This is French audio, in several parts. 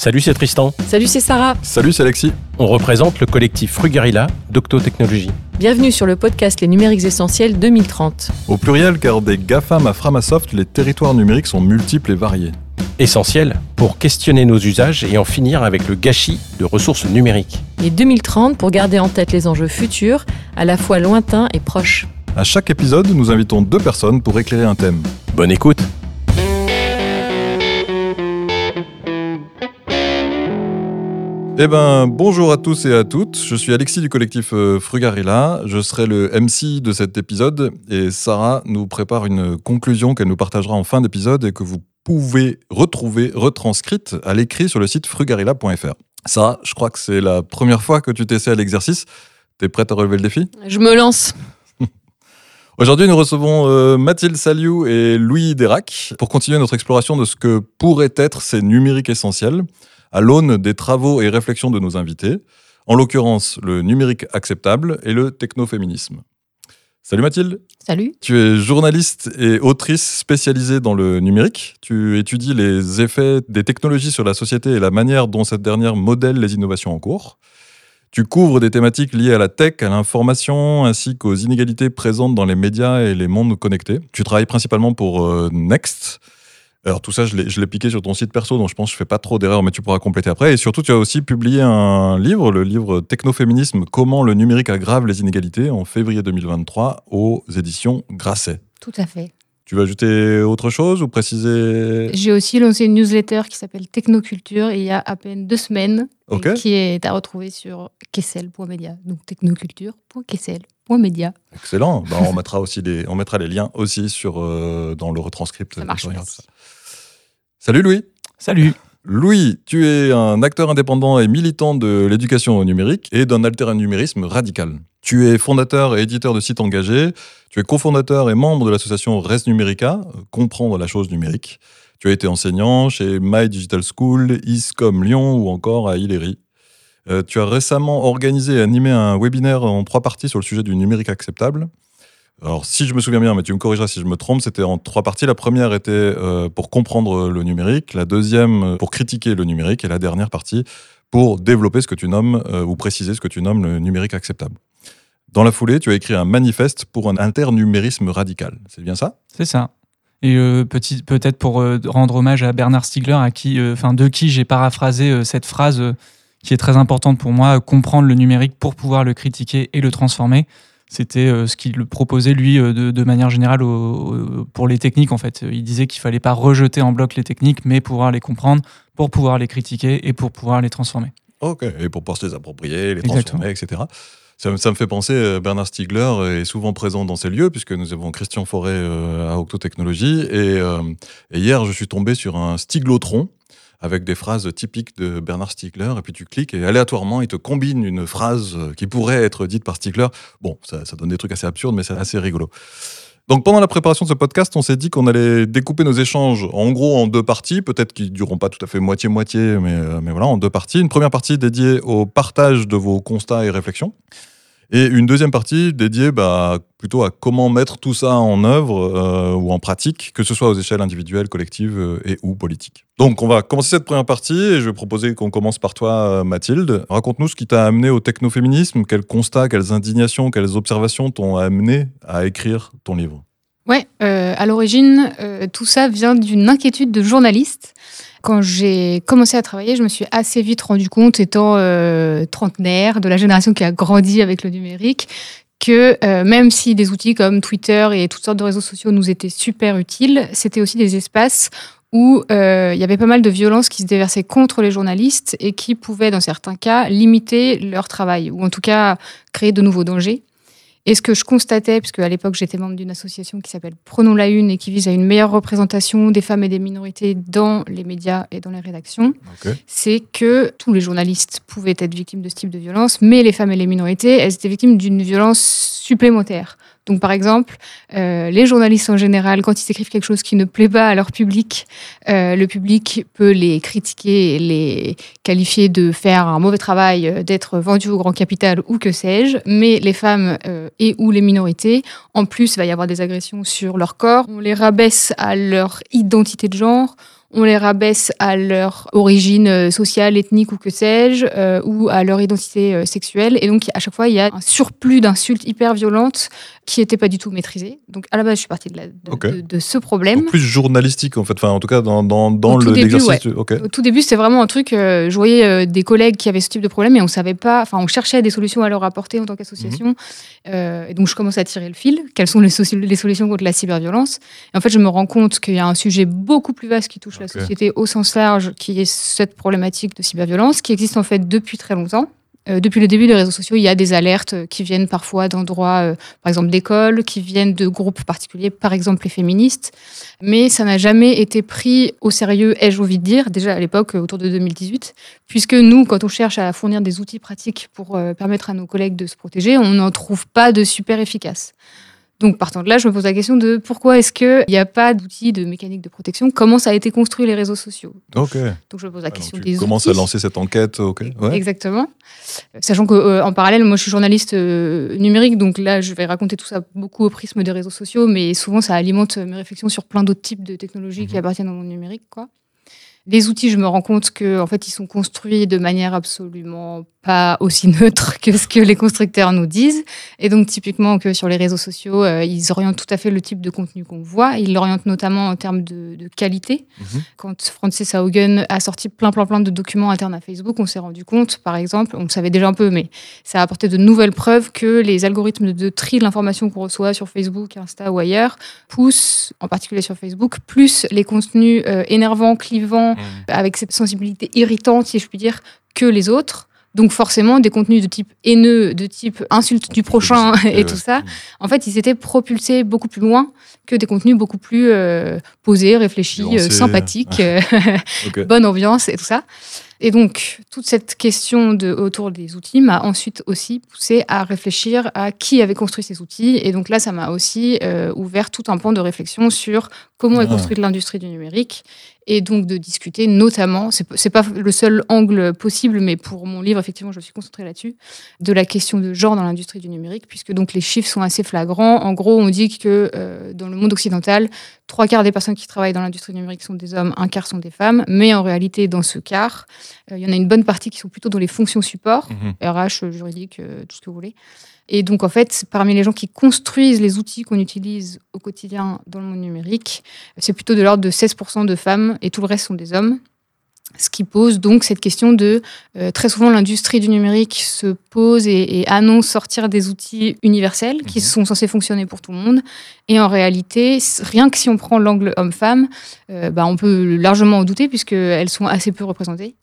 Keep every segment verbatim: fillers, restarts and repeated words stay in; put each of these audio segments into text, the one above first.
Salut, c'est Tristan. Salut, c'est Sarah. Salut, c'est Alexis. On représente le collectif Frugarilla d'OctoTechnologie. Bienvenue sur le podcast Les Numériques Essentiels deux mille trente. Au pluriel, car des GAFAM à Framasoft, les territoires numériques sont multiples et variés. Essentiels pour questionner nos usages et en finir avec le gâchis de ressources numériques. Et deux mille trente pour garder en tête les enjeux futurs, à la fois lointains et proches. À chaque épisode, nous invitons deux personnes pour éclairer un thème. Bonne écoute. Eh ben, bonjour à tous et à toutes, je suis Alexis du collectif Frugarilla, je serai le M C de cet épisode et Sarah nous prépare une conclusion qu'elle nous partagera en fin d'épisode et que vous pouvez retrouver retranscrite à l'écrit sur le site frugarilla point f r. Sarah, je crois que c'est la première fois que tu t'essaies à l'exercice, t'es prête à relever le défi ? Je me lance. Aujourd'hui, nous recevons Mathilde Saliou et Louis Derac pour continuer notre exploration de ce que pourraient être ces numériques essentiels, à l'aune des travaux et réflexions de nos invités, en l'occurrence le numérique acceptable et le technoféminisme. Salut Mathilde. Salut. Tu es journaliste et autrice spécialisée dans le numérique. Tu étudies les effets des technologies sur la société et la manière dont cette dernière modèle les innovations en cours. Tu couvres des thématiques liées à la tech, à l'information, ainsi qu'aux inégalités présentes dans les médias et les mondes connectés. Tu travailles principalement pour euh, Next. Alors tout ça, je l'ai, je l'ai piqué sur ton site perso, donc je pense que je ne fais pas trop d'erreurs, mais tu pourras compléter après. Et surtout, tu as aussi publié un livre, le livre Technoféminisme, Comment le numérique aggrave les inégalités, en février deux mille vingt-trois, aux éditions Grasset. Tout à fait. Tu veux ajouter autre chose ou préciser ? J'ai aussi lancé une newsletter qui s'appelle Technoculture il y a à peine deux semaines, okay. Qui est à retrouver sur kessel point media, donc technoculture point kessel point media. Excellent. Bah, on, mettra aussi les, on mettra les liens aussi sur, euh, dans le retranscript. Ça marche, regarde, ça. Salut Louis. Salut. Louis, tu es un acteur indépendant et militant de l'éducation au numérique et d'un alternumérisme radical. Tu es fondateur et éditeur de sites engagés, tu es cofondateur et membre de l'association Res Numérica, Comprendre la chose numérique. Tu as été enseignant chez My Digital School, ISCOM Lyon ou encore à Hilarie. Euh, tu as récemment organisé et animé un webinaire en trois parties sur le sujet du numérique acceptable. Alors, si je me souviens bien, mais tu me corrigeras si je me trompe, c'était en trois parties. La première était euh, pour comprendre le numérique, la deuxième pour critiquer le numérique et la dernière partie pour développer ce que tu nommes euh, ou préciser ce que tu nommes le numérique acceptable. Dans la foulée, tu as écrit un manifeste pour un internumérisme radical. C'est bien ça ? C'est ça. Et euh, petit, peut-être pour euh, rendre hommage à Bernard Stiegler, à qui, euh, de qui j'ai paraphrasé euh, cette phrase euh, qui est très importante pour moi, comprendre le numérique pour pouvoir le critiquer et le transformer. C'était ce qu'il proposait, lui, de, de manière générale au, au, pour les techniques, en fait. Il disait qu'il ne fallait pas rejeter en bloc les techniques, mais pouvoir les comprendre, pour pouvoir les critiquer et pour pouvoir les transformer. Ok, et pour pouvoir se les approprier, les transformer, Exactement. et cetera Ça, ça me fait penser, Bernard Stiegler est souvent présent dans ces lieux, puisque nous avons Christian Forêt à OctoTechnologie. Et, euh, et hier, je suis tombé sur un Stiglotron, avec des phrases typiques de Bernard Stiegler, et puis tu cliques, et aléatoirement, il te combine une phrase qui pourrait être dite par Stiegler. Bon, ça, ça donne des trucs assez absurdes, mais c'est assez rigolo. Donc, pendant la préparation de ce podcast, on s'est dit qu'on allait découper nos échanges, en gros, en deux parties, peut-être qu'ils ne dureront pas tout à fait moitié-moitié, mais, mais voilà, en deux parties. Une première partie dédiée au partage de vos constats et réflexions, et une deuxième partie dédiée bah, plutôt à comment mettre tout ça en œuvre euh, ou en pratique, que ce soit aux échelles individuelles, collectives euh, et ou politiques. Donc on va commencer cette première partie et je vais proposer qu'on commence par toi Mathilde. Raconte-nous ce qui t'a amené au technoféminisme, quels constats, quelles indignations, quelles observations t'ont amené à écrire ton livre. Ouais, euh, à l'origine, euh, tout ça vient d'une inquiétude de journaliste. Quand j'ai commencé à travailler, je me suis assez vite rendu compte, étant euh, trentenaire, de la génération qui a grandi avec le numérique, que euh, même si des outils comme Twitter et toutes sortes de réseaux sociaux nous étaient super utiles, c'était aussi des espaces où euh, il y avait pas mal de violences qui se déversaient contre les journalistes et qui pouvaient, dans certains cas, limiter leur travail, ou en tout cas créer de nouveaux dangers. Et ce que je constatais, puisque à l'époque j'étais membre d'une association qui s'appelle Prenons la Une et qui vise à une meilleure représentation des femmes et des minorités dans les médias et dans les rédactions, okay. C'est que tous les journalistes pouvaient être victimes de ce type de violence, mais les femmes et les minorités, elles étaient victimes d'une violence supplémentaire. Donc par exemple, euh, les journalistes en général, quand ils écrivent quelque chose qui ne plaît pas à leur public, euh, le public peut les critiquer et les qualifier de faire un mauvais travail, d'être vendus au grand capital ou que sais-je. Mais les femmes euh, et ou les minorités, en plus, il va y avoir des agressions sur leur corps. On les rabaisse à leur identité de genre. on les rabaisse à leur origine sociale, ethnique ou que sais-je, euh, ou à leur identité euh, sexuelle. Et donc, à chaque fois, il y a un surplus d'insultes hyper violentes qui n'étaient pas du tout maîtrisées. Donc, à la base, je suis partie de, la, de, okay. de, de ce problème. Donc, plus journalistique, en fait. Enfin, en tout cas, dans, dans, dans le, début, l'exercice. Ouais. Okay. Au tout début, c'était vraiment un truc... Euh, je voyais euh, des collègues qui avaient ce type de problème et on savait pas... Enfin, on cherchait des solutions à leur apporter en tant qu'association. Mm-hmm. Euh, et donc, je commence à tirer le fil. Quelles sont les, so- les solutions contre la cyberviolence ? Et en fait, je me rends compte qu'il y a un sujet beaucoup plus vaste qui touche la société au sens large, qui est cette problématique de cyberviolence, qui existe en fait depuis très longtemps. Euh, depuis le début des réseaux sociaux, il y a des alertes qui viennent parfois d'endroits, euh, par exemple d'écoles, qui viennent de groupes particuliers, par exemple les féministes. Mais ça n'a jamais été pris au sérieux, ai-je envie de dire, déjà à l'époque, autour de deux mille dix-huit, puisque nous, quand on cherche à fournir des outils pratiques pour euh, permettre à nos collègues de se protéger, on n'en trouve pas de super efficaces. Donc, partant de là, je me pose la question de pourquoi est-ce qu'il n'y a pas d'outils de mécanique de protection ? Comment ça a été construit les réseaux sociaux ? Okay. Donc, je me pose la ah, question des outils. Tu commences à lancer cette enquête, ok. Ouais. Exactement. Sachant qu'en euh, parallèle, moi, je suis journaliste euh, numérique, donc là, je vais raconter tout ça beaucoup au prisme des réseaux sociaux, mais souvent, ça alimente mes réflexions sur plein d'autres types de technologies mmh. qui appartiennent au monde numérique, quoi. Les outils, je me rends compte qu'en fait, ils sont construits de manière absolument pas aussi neutre que ce que les constructeurs nous disent. Et donc, typiquement, que sur les réseaux sociaux, euh, ils orientent tout à fait le type de contenu qu'on voit. Ils l'orientent notamment en termes de, de qualité. Mm-hmm. Quand Francis Haugen a sorti plein, plein, plein de documents internes à Facebook, on s'est rendu compte, par exemple, on le savait déjà un peu, mais ça a apporté de nouvelles preuves que les algorithmes de tri de l'information qu'on reçoit sur Facebook, Insta ou ailleurs poussent, en particulier sur Facebook, plus les contenus euh, énervants, clivants, avec cette sensibilité irritante, si je puis dire, que les autres. Donc forcément, des contenus de type haineux, de type insulte du prochain et tout ça, en fait, ils étaient propulsés beaucoup plus loin que des contenus beaucoup plus euh, posés, réfléchis, euh, sympathiques, euh, okay. bonne ambiance et tout ça. Et donc, toute cette question de, autour des outils m'a ensuite aussi poussée à réfléchir à qui avait construit ces outils. Et donc là, ça m'a aussi euh, ouvert tout un pan de réflexion sur comment ah. est construite l'industrie du numérique. Et donc, de discuter notamment, c'est, c'est pas le seul angle possible, mais pour mon livre, effectivement, je me suis concentrée là-dessus, de la question de genre dans l'industrie du numérique, puisque donc les chiffres sont assez flagrants. En gros, on dit que euh, dans le monde occidental, trois quarts des personnes qui travaillent dans l'industrie numérique sont des hommes, un quart sont des femmes. Mais en réalité, dans ce quart, il euh, y en a une bonne partie qui sont plutôt dans les fonctions support, mmh. R H, juridique, euh, tout ce que vous voulez. Et donc, en fait, parmi les gens qui construisent les outils qu'on utilise au quotidien dans le monde numérique, c'est plutôt de l'ordre de seize pour cent de femmes et tout le reste sont des hommes. Ce qui pose donc cette question de... Euh, très souvent, l'industrie du numérique se pose et, et annonce sortir des outils universels qui sont censés fonctionner pour tout le monde. Et en réalité, rien que si on prend l'angle homme-femme, euh, bah, on peut largement en douter puisqu'elles sont assez peu représentées.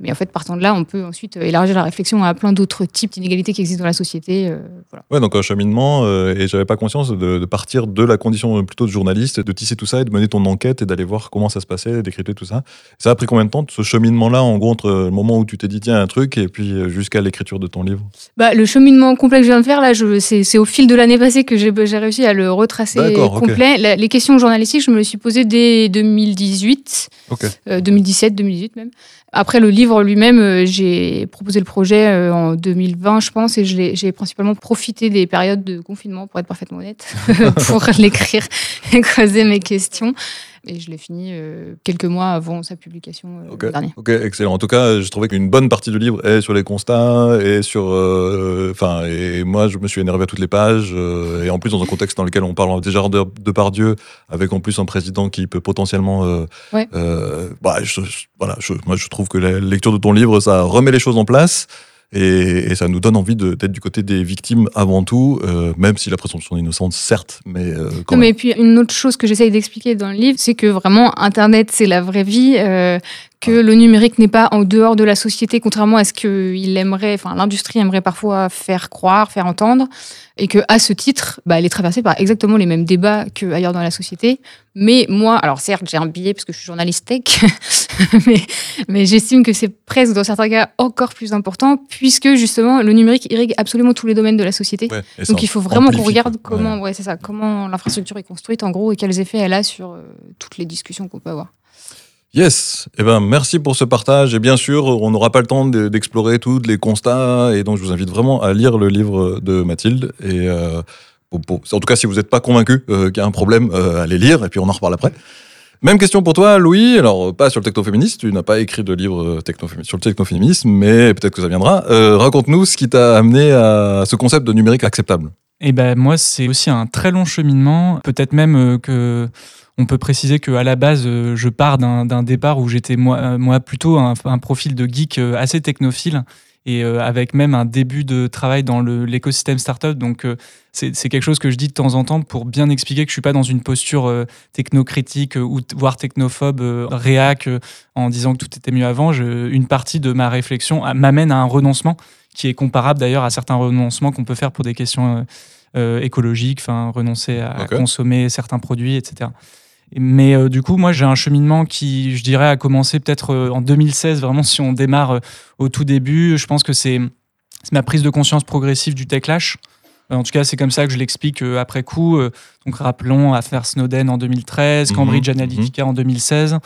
Mais en fait, partant de là, on peut ensuite élargir la réflexion à plein d'autres types d'inégalités qui existent dans la société. Euh, voilà. Ouais, donc un cheminement, euh, et j'avais pas conscience de, de partir de la condition plutôt de journaliste, de tisser tout ça et de mener ton enquête et d'aller voir comment ça se passait, décrypter tout ça. Ça a pris combien de temps, ce cheminement-là, en gros, entre le moment où tu t'es dit tiens, un truc, et puis jusqu'à l'écriture de ton livre ? Bah, le cheminement complet que je viens de faire, là, je, c'est, c'est au fil de l'année passée que j'ai, j'ai réussi à le retracer D'accord, complet. Okay. La, les questions journalistiques, je me les suis posées dès deux mille dix-huit, okay. euh, deux mille dix-sept, deux mille dix-huit même. Après, le livre lui-même, j'ai proposé le projet en deux mille vingt, je pense, et j'ai, j'ai principalement profité des périodes de confinement, pour être parfaitement honnête, pour l'écrire et creuser mes questions. Et je l'ai fini euh, quelques mois avant sa publication euh, okay. dernière. Ok, excellent. En tout cas, je trouvais qu'une bonne partie du livre est sur les constats et sur... Enfin, euh, et moi, je me suis énervé à toutes les pages. Euh, et en plus, dans un contexte dans lequel on parle déjà de, de Pardieu, avec en plus un président qui peut potentiellement... Euh, ouais. euh, bah, je, je, voilà, je, moi, je trouve que la lecture de ton livre, ça remet les choses en place. Et, et ça nous donne envie de, d'être du côté des victimes avant tout, euh, même si la présomption d'innocence, certes, mais euh, quand non, même. Mais puis, une autre chose que j'essaye d'expliquer dans le livre, c'est que vraiment, Internet, c'est la vraie vie, euh, que ouais. le numérique n'est pas en dehors de la société, contrairement à ce que il aimerait, enfin, l'industrie aimerait parfois faire croire, faire entendre, et qu'à ce titre, bah, elle est traversée par exactement les mêmes débats qu'ailleurs dans la société. Mais moi, alors certes, j'ai un biais parce que je suis journaliste tech, mais, mais j'estime que c'est presque, dans certains cas, encore plus important, puisque justement, le numérique irrigue absolument tous les domaines de la société. Ouais, donc il faut vraiment qu'on regarde comment, ouais. Ouais, c'est ça, comment l'infrastructure est construite, en gros, et quels effets elle a sur euh, toutes les discussions qu'on peut avoir. Yes, eh ben, merci pour ce partage. Et bien sûr, on n'aura pas le temps d'explorer tous les constats, et donc je vous invite vraiment à lire le livre de Mathilde. Et, euh, en tout cas, si vous n'êtes pas convaincu euh, qu'il y a un problème, euh, allez lire, et puis on en reparle après. Même question pour toi, Louis. Alors, pas sur le technoféminisme, tu n'as pas écrit de livre technofémi- sur le technoféminisme, mais peut-être que ça viendra. Euh, raconte-nous ce qui t'a amené à ce concept de numérique acceptable. Eh ben, moi, c'est aussi un très long cheminement. Peut-être même que... On peut préciser qu'à la base, je pars d'un, d'un départ où j'étais moi, moi plutôt un, un profil de geek assez technophile et avec même un début de travail dans le, l'écosystème startup. Donc, c'est, c'est quelque chose que je dis de temps en temps pour bien expliquer que je ne suis pas dans une posture technocritique ou voire technophobe, réac, en disant que tout était mieux avant. Je, une partie de ma réflexion m'amène à un renoncement qui est comparable d'ailleurs à certains renoncements qu'on peut faire pour des questions euh, écologiques, enfin renoncer à okay. consommer certains produits, et cetera. Mais euh, du coup, moi, j'ai un cheminement qui, je dirais, a commencé peut-être euh, en deux mille seize, vraiment, si on démarre euh, au tout début. Je pense que c'est, c'est ma prise de conscience progressive du techlash. Euh, en tout cas, c'est comme ça que je l'explique euh, après coup. Euh, donc, rappelons affaire Snowden en deux mille treize, Cambridge mmh, Analytica mmh. en deux mille seize.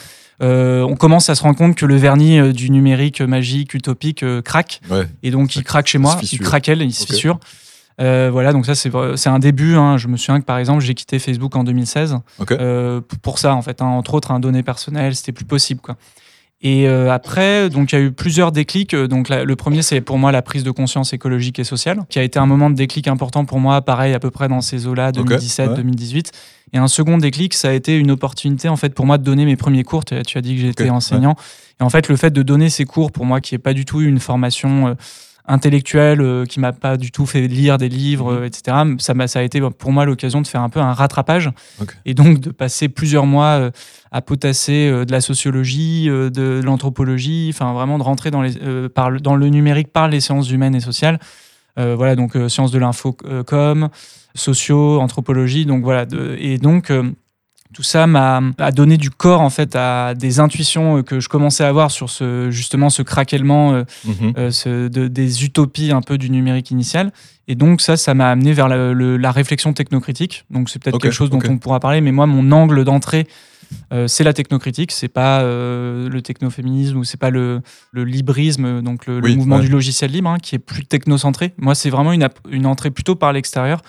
Euh, on commence à se rendre compte que le vernis euh, du numérique magique, utopique, euh, craque. Ouais. Et donc, il craque chez moi, il craque elle, il se okay. fissure. Euh, voilà, donc ça c'est, c'est un début, hein. Je me souviens que par exemple j'ai quitté Facebook en deux mille seize okay. euh, pour ça en fait, hein. Entre autres, hein, données personnelles, c'était plus possible quoi. Et euh, après, donc il y a eu plusieurs déclics. Donc la, le premier c'est pour moi la prise de conscience écologique et sociale, qui a été un moment de déclic important pour moi, pareil à peu près dans ces eaux-là, deux mille dix-sept, okay, ouais. deux mille dix-huit. Et un second déclic, ça a été une opportunité en fait pour moi de donner mes premiers cours. Tu as dit que j'étais okay, enseignant, ouais. Et en fait le fait de donner ces cours pour moi qui n'est pas du tout une formation euh, intellectuel euh, qui m'a pas du tout fait lire des livres, euh, et cetera. Ça, m'a, ça a été pour moi l'occasion de faire un peu un rattrapage okay. et donc de passer plusieurs mois euh, à potasser euh, de la sociologie, euh, de, de l'anthropologie, enfin vraiment de rentrer dans, les, euh, par le, dans le numérique par les sciences humaines et sociales. Euh, voilà, donc euh, sciences de l'info, euh, com, sociaux, anthropologie, donc voilà. De, et donc... Euh, Tout ça m'a a donné du corps en fait à des intuitions que je commençais à avoir sur ce justement ce craquellement euh, mmh. euh, ce, de, des utopies un peu du numérique initial. Et donc ça, ça m'a amené vers la, le, la réflexion technocritique. Donc c'est peut-être okay, quelque chose dont okay. on pourra parler. Mais moi, mon angle d'entrée, euh, c'est la technocritique. C'est pas euh, le technoféminisme ou c'est pas le, le librisme, donc le, oui, le mouvement ouais. du logiciel libre, hein, qui est plus technocentré. Moi, c'est vraiment une, une entrée plutôt par l'extérieur.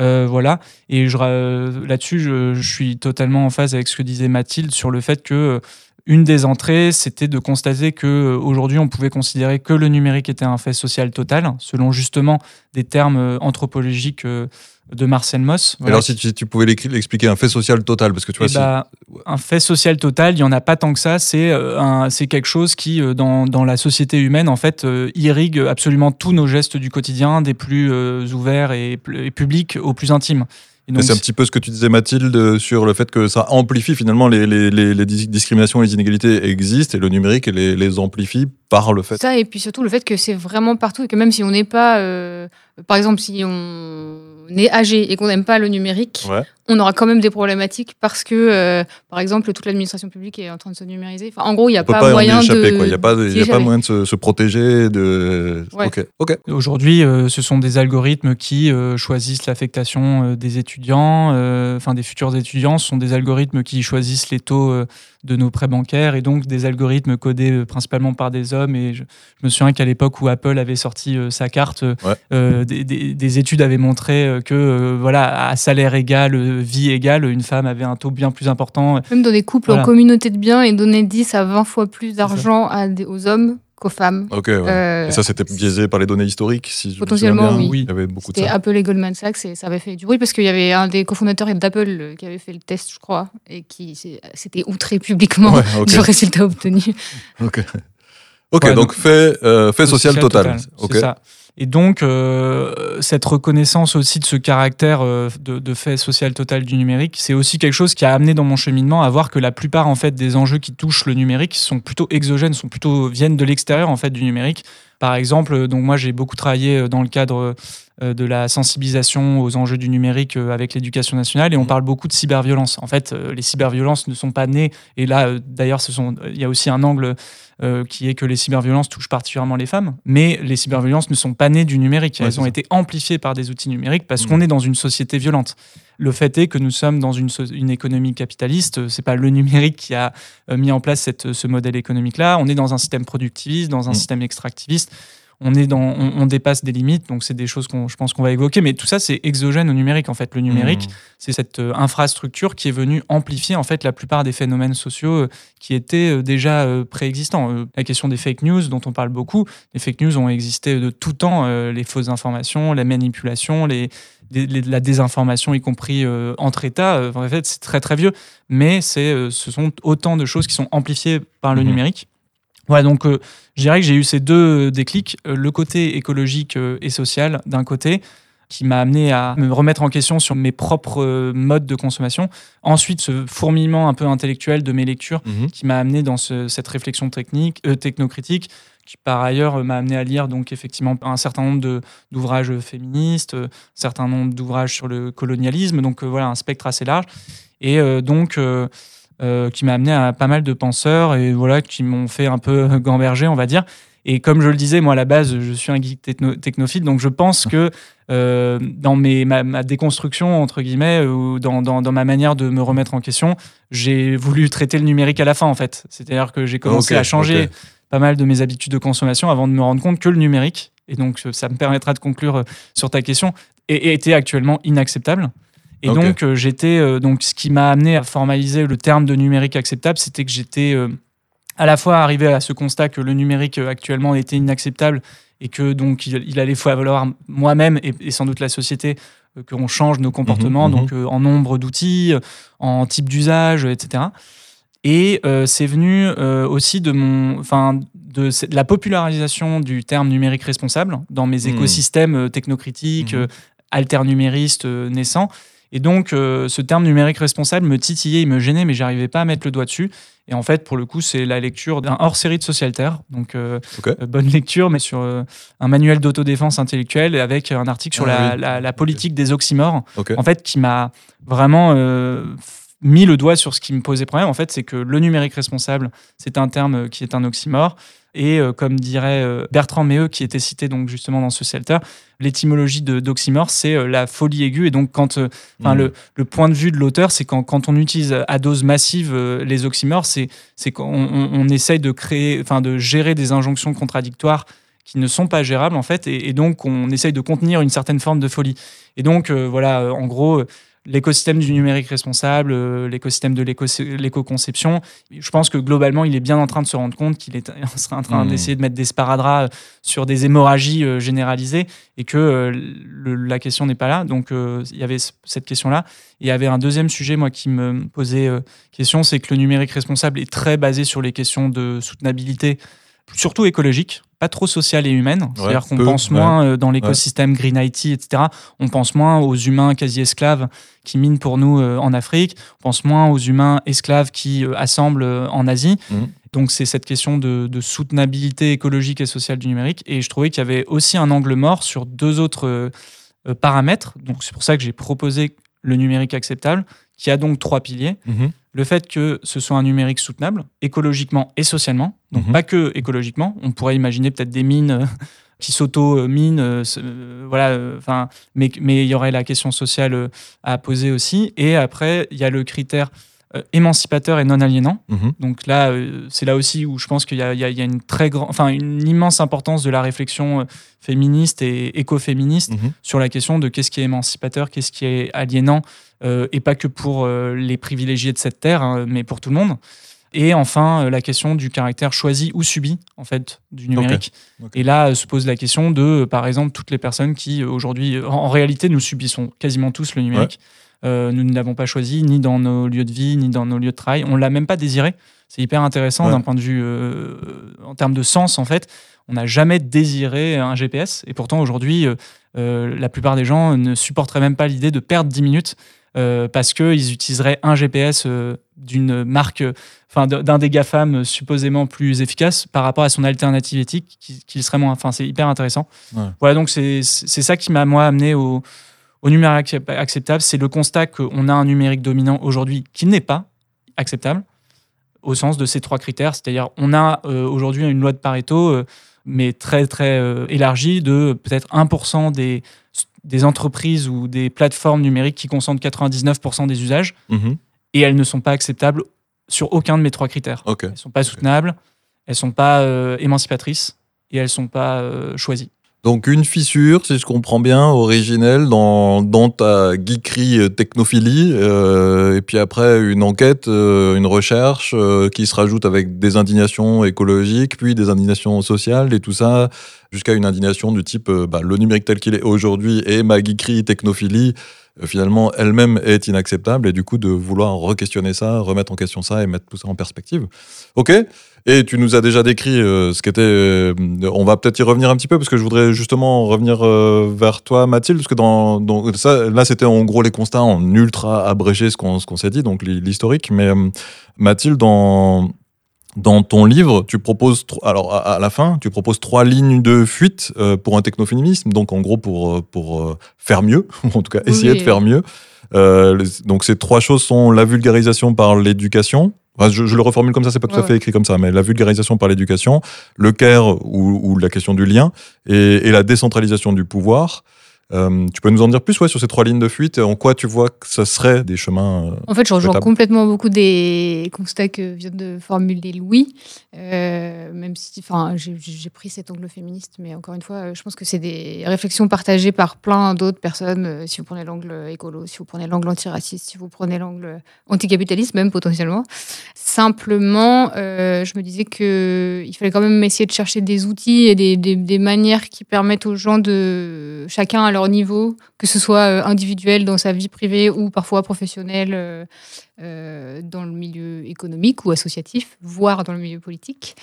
Euh, voilà, et je, euh, là-dessus, je, je suis totalement en phase avec ce que disait Mathilde sur le fait que euh, une des entrées, c'était de constater que euh, aujourd'hui, on pouvait considérer que le numérique était un fait social total, selon justement des termes euh, anthropologiques euh, de Marcel Mauss. Voilà. Alors, si tu, si tu pouvais l'expliquer, un fait social total, parce que tu vois, si... bah, un fait social total, il n'y en a pas tant que ça. C'est euh, un, c'est quelque chose qui, euh, dans dans la société humaine, en fait, euh, irrigue absolument tous nos gestes du quotidien, des plus euh, ouverts et, et publics aux plus intimes. Et donc, c'est un petit peu ce que tu disais, Mathilde, sur le fait que ça amplifie finalement les, les, les, les discriminations et les inégalités existent et le numérique les, les amplifie par le fait. Ça, et puis surtout le fait que c'est vraiment partout et que même si on n'est pas... Euh, par exemple, si on est âgé et qu'on n'aime pas le numérique, ouais. on aura quand même des problématiques parce que, euh, par exemple, toute l'administration publique est en train de se numériser. Enfin, en gros, il n'y a, de... a pas moyen de... Il n'y a pas moyen de se, se protéger. De... Ouais. Okay. Okay. Aujourd'hui, euh, ce sont des algorithmes qui euh, choisissent l'affectation euh, des études étudiants, euh, enfin des futurs étudiants, ce sont des algorithmes qui choisissent les taux euh, de nos prêts bancaires et donc des algorithmes codés euh, principalement par des hommes. Et je, je me souviens qu'à l'époque où Apple avait sorti euh, sa carte, euh, ouais. euh, des, des, des études avaient montré euh, que euh, voilà, à salaire égal, euh, vie égale, une femme avait un taux bien plus important. Même dans des couples voilà. en communauté de biens et donner dix à vingt fois plus d'argent à des, aux hommes qu'aux femmes. Ok, ouais. euh, et ça, c'était biaisé par les données historiques, si potentiellement, je me souviens bien. Oui. Il y avait beaucoup c'était de ça. Apple et Goldman Sachs, et ça avait fait du bruit, parce qu'il y avait un des cofondateurs d'Apple qui avait fait le test, je crois, et qui s'était outré publiquement ouais, okay. du résultat obtenu. Ok, okay ouais, donc, donc fait, euh, fait social, social total. total. Okay. C'est ça. Et donc, euh, cette reconnaissance aussi de ce caractère euh, de, de fait social total du numérique, c'est aussi quelque chose qui a amené dans mon cheminement à voir que la plupart en fait, des enjeux qui touchent le numérique sont plutôt exogènes, sont plutôt, viennent de l'extérieur en fait, du numérique. Par exemple, donc moi j'ai beaucoup travaillé dans le cadre de la sensibilisation aux enjeux du numérique avec l'éducation nationale et on parle beaucoup de cyberviolence. En fait, les cyberviolences ne sont pas nées et là d'ailleurs ce sont, il y a aussi un angle qui est que les cyberviolences touchent particulièrement les femmes, mais les cyberviolences ne sont pas nées du numérique. Elles ouais, ont ça. été amplifiées par des outils numériques parce mmh. qu'on est dans une société violente. Le fait est que nous sommes dans une, so- une économie capitaliste. C'est pas le numérique qui a mis en place cette, ce modèle économique-là. On est dans un système productiviste, dans un mmh. système extractiviste. on est dans, on, on dépasse des limites, donc c'est des choses qu'on, je pense qu'on va évoquer, mais tout ça c'est exogène au numérique en fait. Le numérique, mmh. c'est cette euh, infrastructure qui est venue amplifier en fait la plupart des phénomènes sociaux euh, qui étaient euh, déjà euh, préexistants. Euh, la question des fake news dont on parle beaucoup, les fake news ont existé de tout temps, euh, les fausses informations, la manipulation, les la désinformation, y compris euh, entre États, euh, en fait, c'est très très vieux, mais c'est, euh, ce sont autant de choses qui sont amplifiées par le mmh. numérique. Voilà, donc euh, je dirais que j'ai eu ces deux déclics, euh, le côté écologique euh, et social d'un côté, qui m'a amené à me remettre en question sur mes propres euh, modes de consommation. Ensuite, ce fourmillement un peu intellectuel de mes lectures mmh. qui m'a amené dans ce, cette réflexion technique, euh, technocritique, qui par ailleurs m'a amené à lire donc effectivement un certain nombre de, d'ouvrages féministes, un certain nombre d'ouvrages sur le colonialisme, donc euh, voilà un spectre assez large, et euh, donc euh, euh, qui m'a amené à pas mal de penseurs et voilà qui m'ont fait un peu gamberger, on va dire. Et comme je le disais, moi à la base je suis un geek techno- technophile, donc je pense que euh, dans mes, ma, ma déconstruction entre guillemets ou dans, dans, dans ma manière de me remettre en question, j'ai voulu traiter le numérique à la fin en fait, c'est-à-dire que j'ai commencé okay, à changer okay. pas mal de mes habitudes de consommation avant de me rendre compte que le numérique, et donc ça me permettra de conclure sur ta question, était actuellement inacceptable. Et okay. donc, j'étais, donc, ce qui m'a amené à formaliser le terme de numérique acceptable, c'était que j'étais à la fois arrivé à ce constat que le numérique actuellement était inacceptable et que donc il allait falloir moi-même et sans doute la société qu'on change nos comportements, mmh, donc mmh. en nombre d'outils, en type d'usage, et cetera Et euh, c'est venu euh, aussi de, mon, enfin, de, de la popularisation du terme numérique responsable dans mes mmh. écosystèmes euh, technocritiques, mmh. euh, alternuméristes euh, naissants. Et donc, euh, ce terme numérique responsable me titillait, il me gênait, mais je n'arrivais pas à mettre le doigt dessus. Et en fait, pour le coup, c'est la lecture d'un hors-série de Socialterre. Donc, euh, okay. euh, bonne lecture, mais sur euh, un manuel d'autodéfense intellectuelle avec un article sur ah, la, oui. la, la politique okay. des oxymores, okay. en fait, qui m'a vraiment... Euh, mis le doigt sur ce qui me posait problème, en fait, c'est que le numérique responsable, c'est un terme qui est un oxymore. Et euh, comme dirait euh, Bertrand Méheu, qui était cité donc, justement dans ce shelter, l'étymologie de, d'oxymore, c'est euh, la folie aiguë. Et donc, quand, euh, mmh. le, le point de vue de l'auteur, c'est quand, quand on utilise à dose massive euh, les oxymores, c'est, c'est qu'on on, on essaye de, créer, de gérer des injonctions contradictoires qui ne sont pas gérables, en fait. Et, et donc, on essaye de contenir une certaine forme de folie. Et donc, euh, voilà, euh, en gros... Euh, l'écosystème du numérique responsable, euh, l'écosystème de l'éco- l'éco-conception. Je pense que globalement, il est bien en train de se rendre compte qu'il est en train mmh. d'essayer de mettre des sparadraps sur des hémorragies euh, généralisées et que euh, le, la question n'est pas là. Donc, il euh, y avait c- cette question-là. Il y avait un deuxième sujet, moi, qui me posait euh, question, c'est que le numérique responsable est très basé sur les questions de soutenabilité, surtout écologique, pas trop sociale et humaine. Ouais, c'est-à-dire qu'on peu, pense moins ouais. dans l'écosystème ouais. Green I T, et cetera. On pense moins aux humains quasi-esclaves qui minent pour nous euh, en Afrique. On pense moins aux humains esclaves qui euh, assemblent euh, en Asie. Mmh. Donc, c'est cette question de, de soutenabilité écologique et sociale du numérique. Et je trouvais qu'il y avait aussi un angle mort sur deux autres euh, paramètres. Donc, c'est pour ça que j'ai proposé le numérique acceptable, qui a donc trois piliers. Mmh. Le fait que ce soit un numérique soutenable, écologiquement et socialement, donc mmh. pas que écologiquement, on pourrait imaginer peut-être des mines euh, qui s'auto-minent, euh, euh, voilà, euh, mais mais il y aurait la question sociale euh, à poser aussi. Et après, il y a le critère euh, émancipateur et non aliénant. Mmh. Donc là, euh, c'est là aussi où je pense qu'il y a, il y a, il y a une, très grand, enfin, une immense importance de la réflexion euh, féministe et écoféministe mmh. sur la question de qu'est-ce qui est émancipateur, qu'est-ce qui est aliénant, Euh, et pas que pour euh, les privilégiés de cette terre, hein, mais pour tout le monde. Et enfin, euh, la question du caractère choisi ou subi, en fait, du numérique. Okay. Okay. Et là, euh, se pose la question de, euh, par exemple, toutes les personnes qui, aujourd'hui, en, en réalité, nous subissons quasiment tous le numérique. Ouais. Euh, nous ne l'avons pas choisi, ni dans nos lieux de vie, ni dans nos lieux de travail. On ne l'a même pas désiré. C'est hyper intéressant ouais. d'un point de vue, euh, en termes de sens, en fait. On n'a jamais désiré un G P S. Et pourtant, aujourd'hui, euh, euh, la plupart des gens ne supporteraient même pas l'idée de perdre dix minutes Euh, parce qu'ils utiliseraient un G P S euh, d'une marque, enfin euh, d'un des GAFAM euh, supposément plus efficace par rapport à son alternative éthique, qui, qui serait moins. Enfin, c'est hyper intéressant. Ouais. Voilà, donc c'est, c'est ça qui m'a, moi, amené au, au numérique acceptable. C'est le constat qu'on a un numérique dominant aujourd'hui qui n'est pas acceptable au sens de ces trois critères. C'est-à-dire, on a euh, aujourd'hui une loi de Pareto, euh, mais très, très euh, élargie, de peut-être un pour cent des. des entreprises ou des plateformes numériques qui concentrent quatre-vingt-dix-neuf pour cent des usages mmh. et elles ne sont pas acceptables sur aucun de mes trois critères. Okay. Elles ne sont pas soutenables, okay. elles ne sont pas euh, émancipatrices et elles ne sont pas euh, choisies. Donc une fissure, si je comprends bien, originelle dans, dans ta geekerie technophilie, euh, et puis après une enquête, euh, une recherche euh, qui se rajoute avec des indignations écologiques, puis des indignations sociales, et tout ça jusqu'à une indignation du type euh, bah, le numérique tel qu'il est aujourd'hui et ma geekerie technophilie, euh, finalement, elle-même est inacceptable, et du coup de vouloir re-questionner ça, remettre en question ça et mettre tout ça en perspective. Ok ? Et tu nous as déjà décrit euh, ce qu'était... Euh, on va peut-être y revenir un petit peu, parce que je voudrais justement revenir euh, vers toi, Mathilde, parce que dans, dans, ça, là, c'était en gros les constats en ultra abrégé, ce qu'on, ce qu'on s'est dit, donc l'historique. Mais euh, Mathilde, dans, dans ton livre, tu proposes... Tro- alors, à, à la fin, tu proposes trois lignes de fuite euh, pour un technoféminisme, donc en gros pour, pour euh, faire mieux, en tout cas essayer oui. de faire mieux. Euh, les, donc, ces trois choses sont la vulgarisation par l'éducation... Je, je le reformule comme ça, c'est pas tout ouais. à fait écrit comme ça, mais la vulgarisation par l'éducation, le care ou, ou la question du lien et, et la décentralisation du pouvoir. Euh, tu peux nous en dire plus ouais, sur ces trois lignes de fuite, en quoi tu vois que ça serait des chemins... En fait, je rejoins complètement beaucoup des constats que vient de formuler Louis, euh, même si j'ai, j'ai pris cet angle féministe, mais encore une fois, je pense que c'est des réflexions partagées par plein d'autres personnes, si vous prenez l'angle écolo, si vous prenez l'angle antiraciste, si vous prenez l'angle anticapitaliste, même potentiellement. Simplement, euh, je me disais qu'il fallait quand même essayer de chercher des outils et des, des, des manières qui permettent aux gens de... chacun à leur niveau, que ce soit individuel dans sa vie privée ou parfois professionnelle euh, dans le milieu économique ou associatif, voire dans le milieu politique.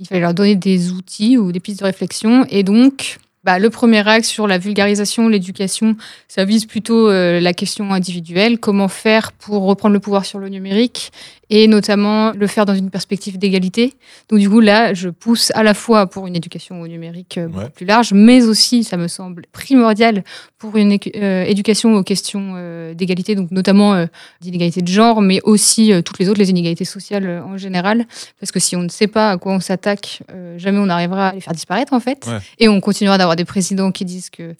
Il fallait leur donner des outils ou des pistes de réflexion. Et donc, bah, le premier axe sur la vulgarisation, l'éducation, ça vise plutôt euh, la question individuelle, comment faire pour reprendre le pouvoir sur le numérique et notamment le faire dans une perspective d'égalité. Donc du coup, là, je pousse à la fois pour une éducation au numérique euh, ouais. plus large, mais aussi, ça me semble primordial, pour une écu- euh, éducation aux questions euh, d'égalité, donc notamment euh, d'inégalité de genre, mais aussi euh, toutes les autres, les inégalités sociales euh, en général, parce que si on ne sait pas à quoi on s'attaque, euh, jamais on arrivera à les faire disparaître, en fait, ouais. et on continuera d'avoir des présidents qui disent que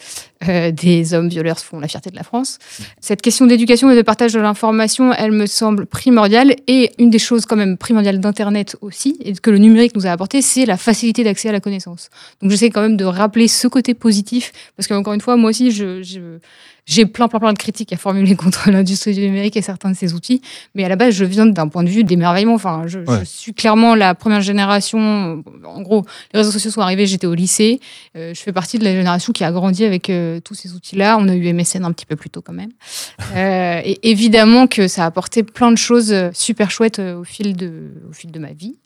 euh, des hommes violeurs font la fierté de la France. Cette question d'éducation et de partage de l'information, elle me semble primordiale, et une des choses quand même primordiales d'Internet aussi, et que le numérique nous a apporté, c'est la facilité d'accès à la connaissance. Donc j'essaie quand même de rappeler ce côté positif, parce qu'encore une fois, moi aussi, je, je, j'ai plein, plein, plein de critiques à formuler contre l'industrie du numérique et certains de ses outils, mais à la base, je viens d'un point de vue d'émerveillement. Enfin, je, ouais. je suis clairement la première génération... En gros, les réseaux sociaux sont arrivés, j'étais au lycée, euh, je fais partie de la génération qui a grandi avec euh, tous ces outils-là. On a eu M S N un petit peu plus tôt quand même. Euh, et évidemment que ça a apporté plein de choses super chouettes euh, au fil de, au fil de ma vie.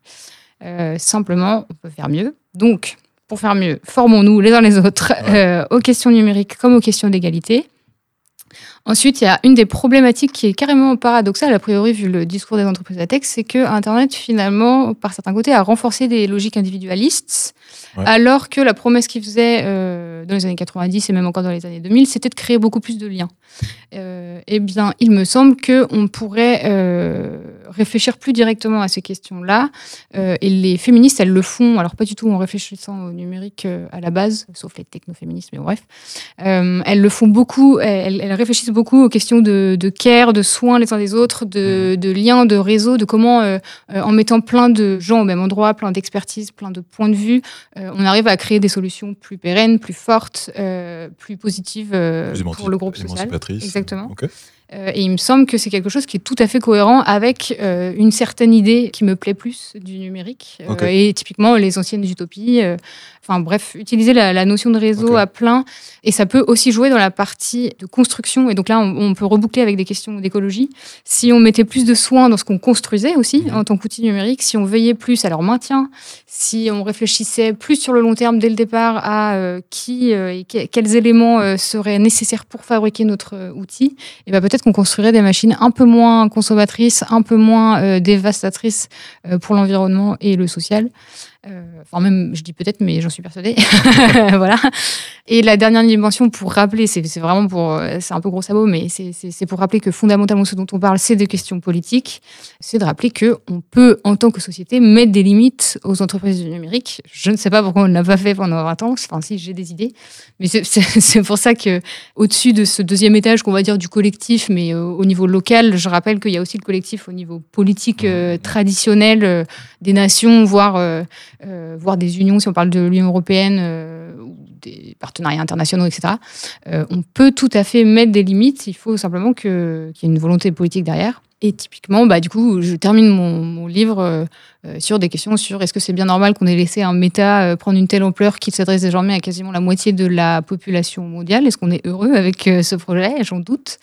Euh, simplement, on peut faire mieux. Donc, pour faire mieux, formons-nous les uns les autres euh, aux questions numériques comme aux questions d'égalité. Ensuite, il y a une des problématiques qui est carrément paradoxale, a priori, vu le discours des entreprises à tech, c'est que Internet, finalement, par certains côtés, a renforcé des logiques individualistes, ouais. alors que la promesse qu'ils faisaient euh, dans les années quatre-vingt-dix et même encore dans les années deux mille, c'était de créer beaucoup plus de liens. Euh, eh bien, il me semble qu'on pourrait euh, réfléchir plus directement à ces questions-là. Euh, et les féministes, elles le font, alors pas du tout en réfléchissant au numérique euh, à la base, sauf les technoféministes, mais bon, bref. Euh, elles le font beaucoup, elles, elles réfléchissent beaucoup aux questions de, de care, de soins les uns des autres, de, de liens, de réseaux, de comment, euh, euh, en mettant plein de gens au même endroit, plein d'expertises, plein de points de vue, euh, on arrive à créer des solutions plus pérennes, plus fortes, euh, plus positives euh, émanci- pour le groupe social. Exactement. Okay. Euh, et il me semble que c'est quelque chose qui est tout à fait cohérent avec euh, une certaine idée qui me plaît plus du numérique. Okay. Euh, et typiquement, les anciennes utopies. Euh, enfin bref, utiliser la, la notion de réseau okay. à plein. Et ça peut aussi jouer dans la partie de construction. Et donc là, on, on peut reboucler avec des questions d'écologie. Si on mettait plus de soins dans ce qu'on construisait aussi mmh. en tant qu'outil numérique, si on veillait plus à leur maintien, si on réfléchissait plus sur le long terme dès le départ à euh, qui euh, et que, quels éléments euh, seraient nécessaires pour fabriquer notre euh, outil, et bien peut-être qu'on construirait des machines un peu moins consommatrices, un peu moins euh, dévastatrices euh, pour l'environnement et le social. Euh, enfin même, je dis peut-être, mais j'en suis persuadée. Voilà. Et la dernière dimension, pour rappeler, c'est, c'est vraiment pour... C'est un peu gros sabot, mais c'est, c'est, c'est pour rappeler que fondamentalement, ce dont on parle, c'est des questions politiques. C'est de rappeler qu'on peut, en tant que société, mettre des limites aux entreprises du numérique. Je ne sais pas pourquoi on ne l'a pas fait pendant vingt ans. Enfin, si, j'ai des idées. Mais c'est, c'est, c'est pour ça qu'au-dessus de ce deuxième étage, qu'on va dire du collectif, mais euh, au niveau local, je rappelle qu'il y a aussi le collectif au niveau politique euh, traditionnel euh, des nations, voire... Euh, euh, voire des unions, si on parle de l'Union européenne, euh, ou des partenariats internationaux, et cetera. Euh, on peut tout à fait mettre des limites, il faut simplement que, qu'il y ait une volonté politique derrière. Et typiquement, bah, du coup, je termine mon, mon livre euh, sur des questions sur est-ce que c'est bien normal qu'on ait laissé un méta euh, prendre une telle ampleur qui s'adresse désormais à quasiment la moitié de la population mondiale. Est-ce qu'on est heureux avec euh, ce projet ? J'en doute.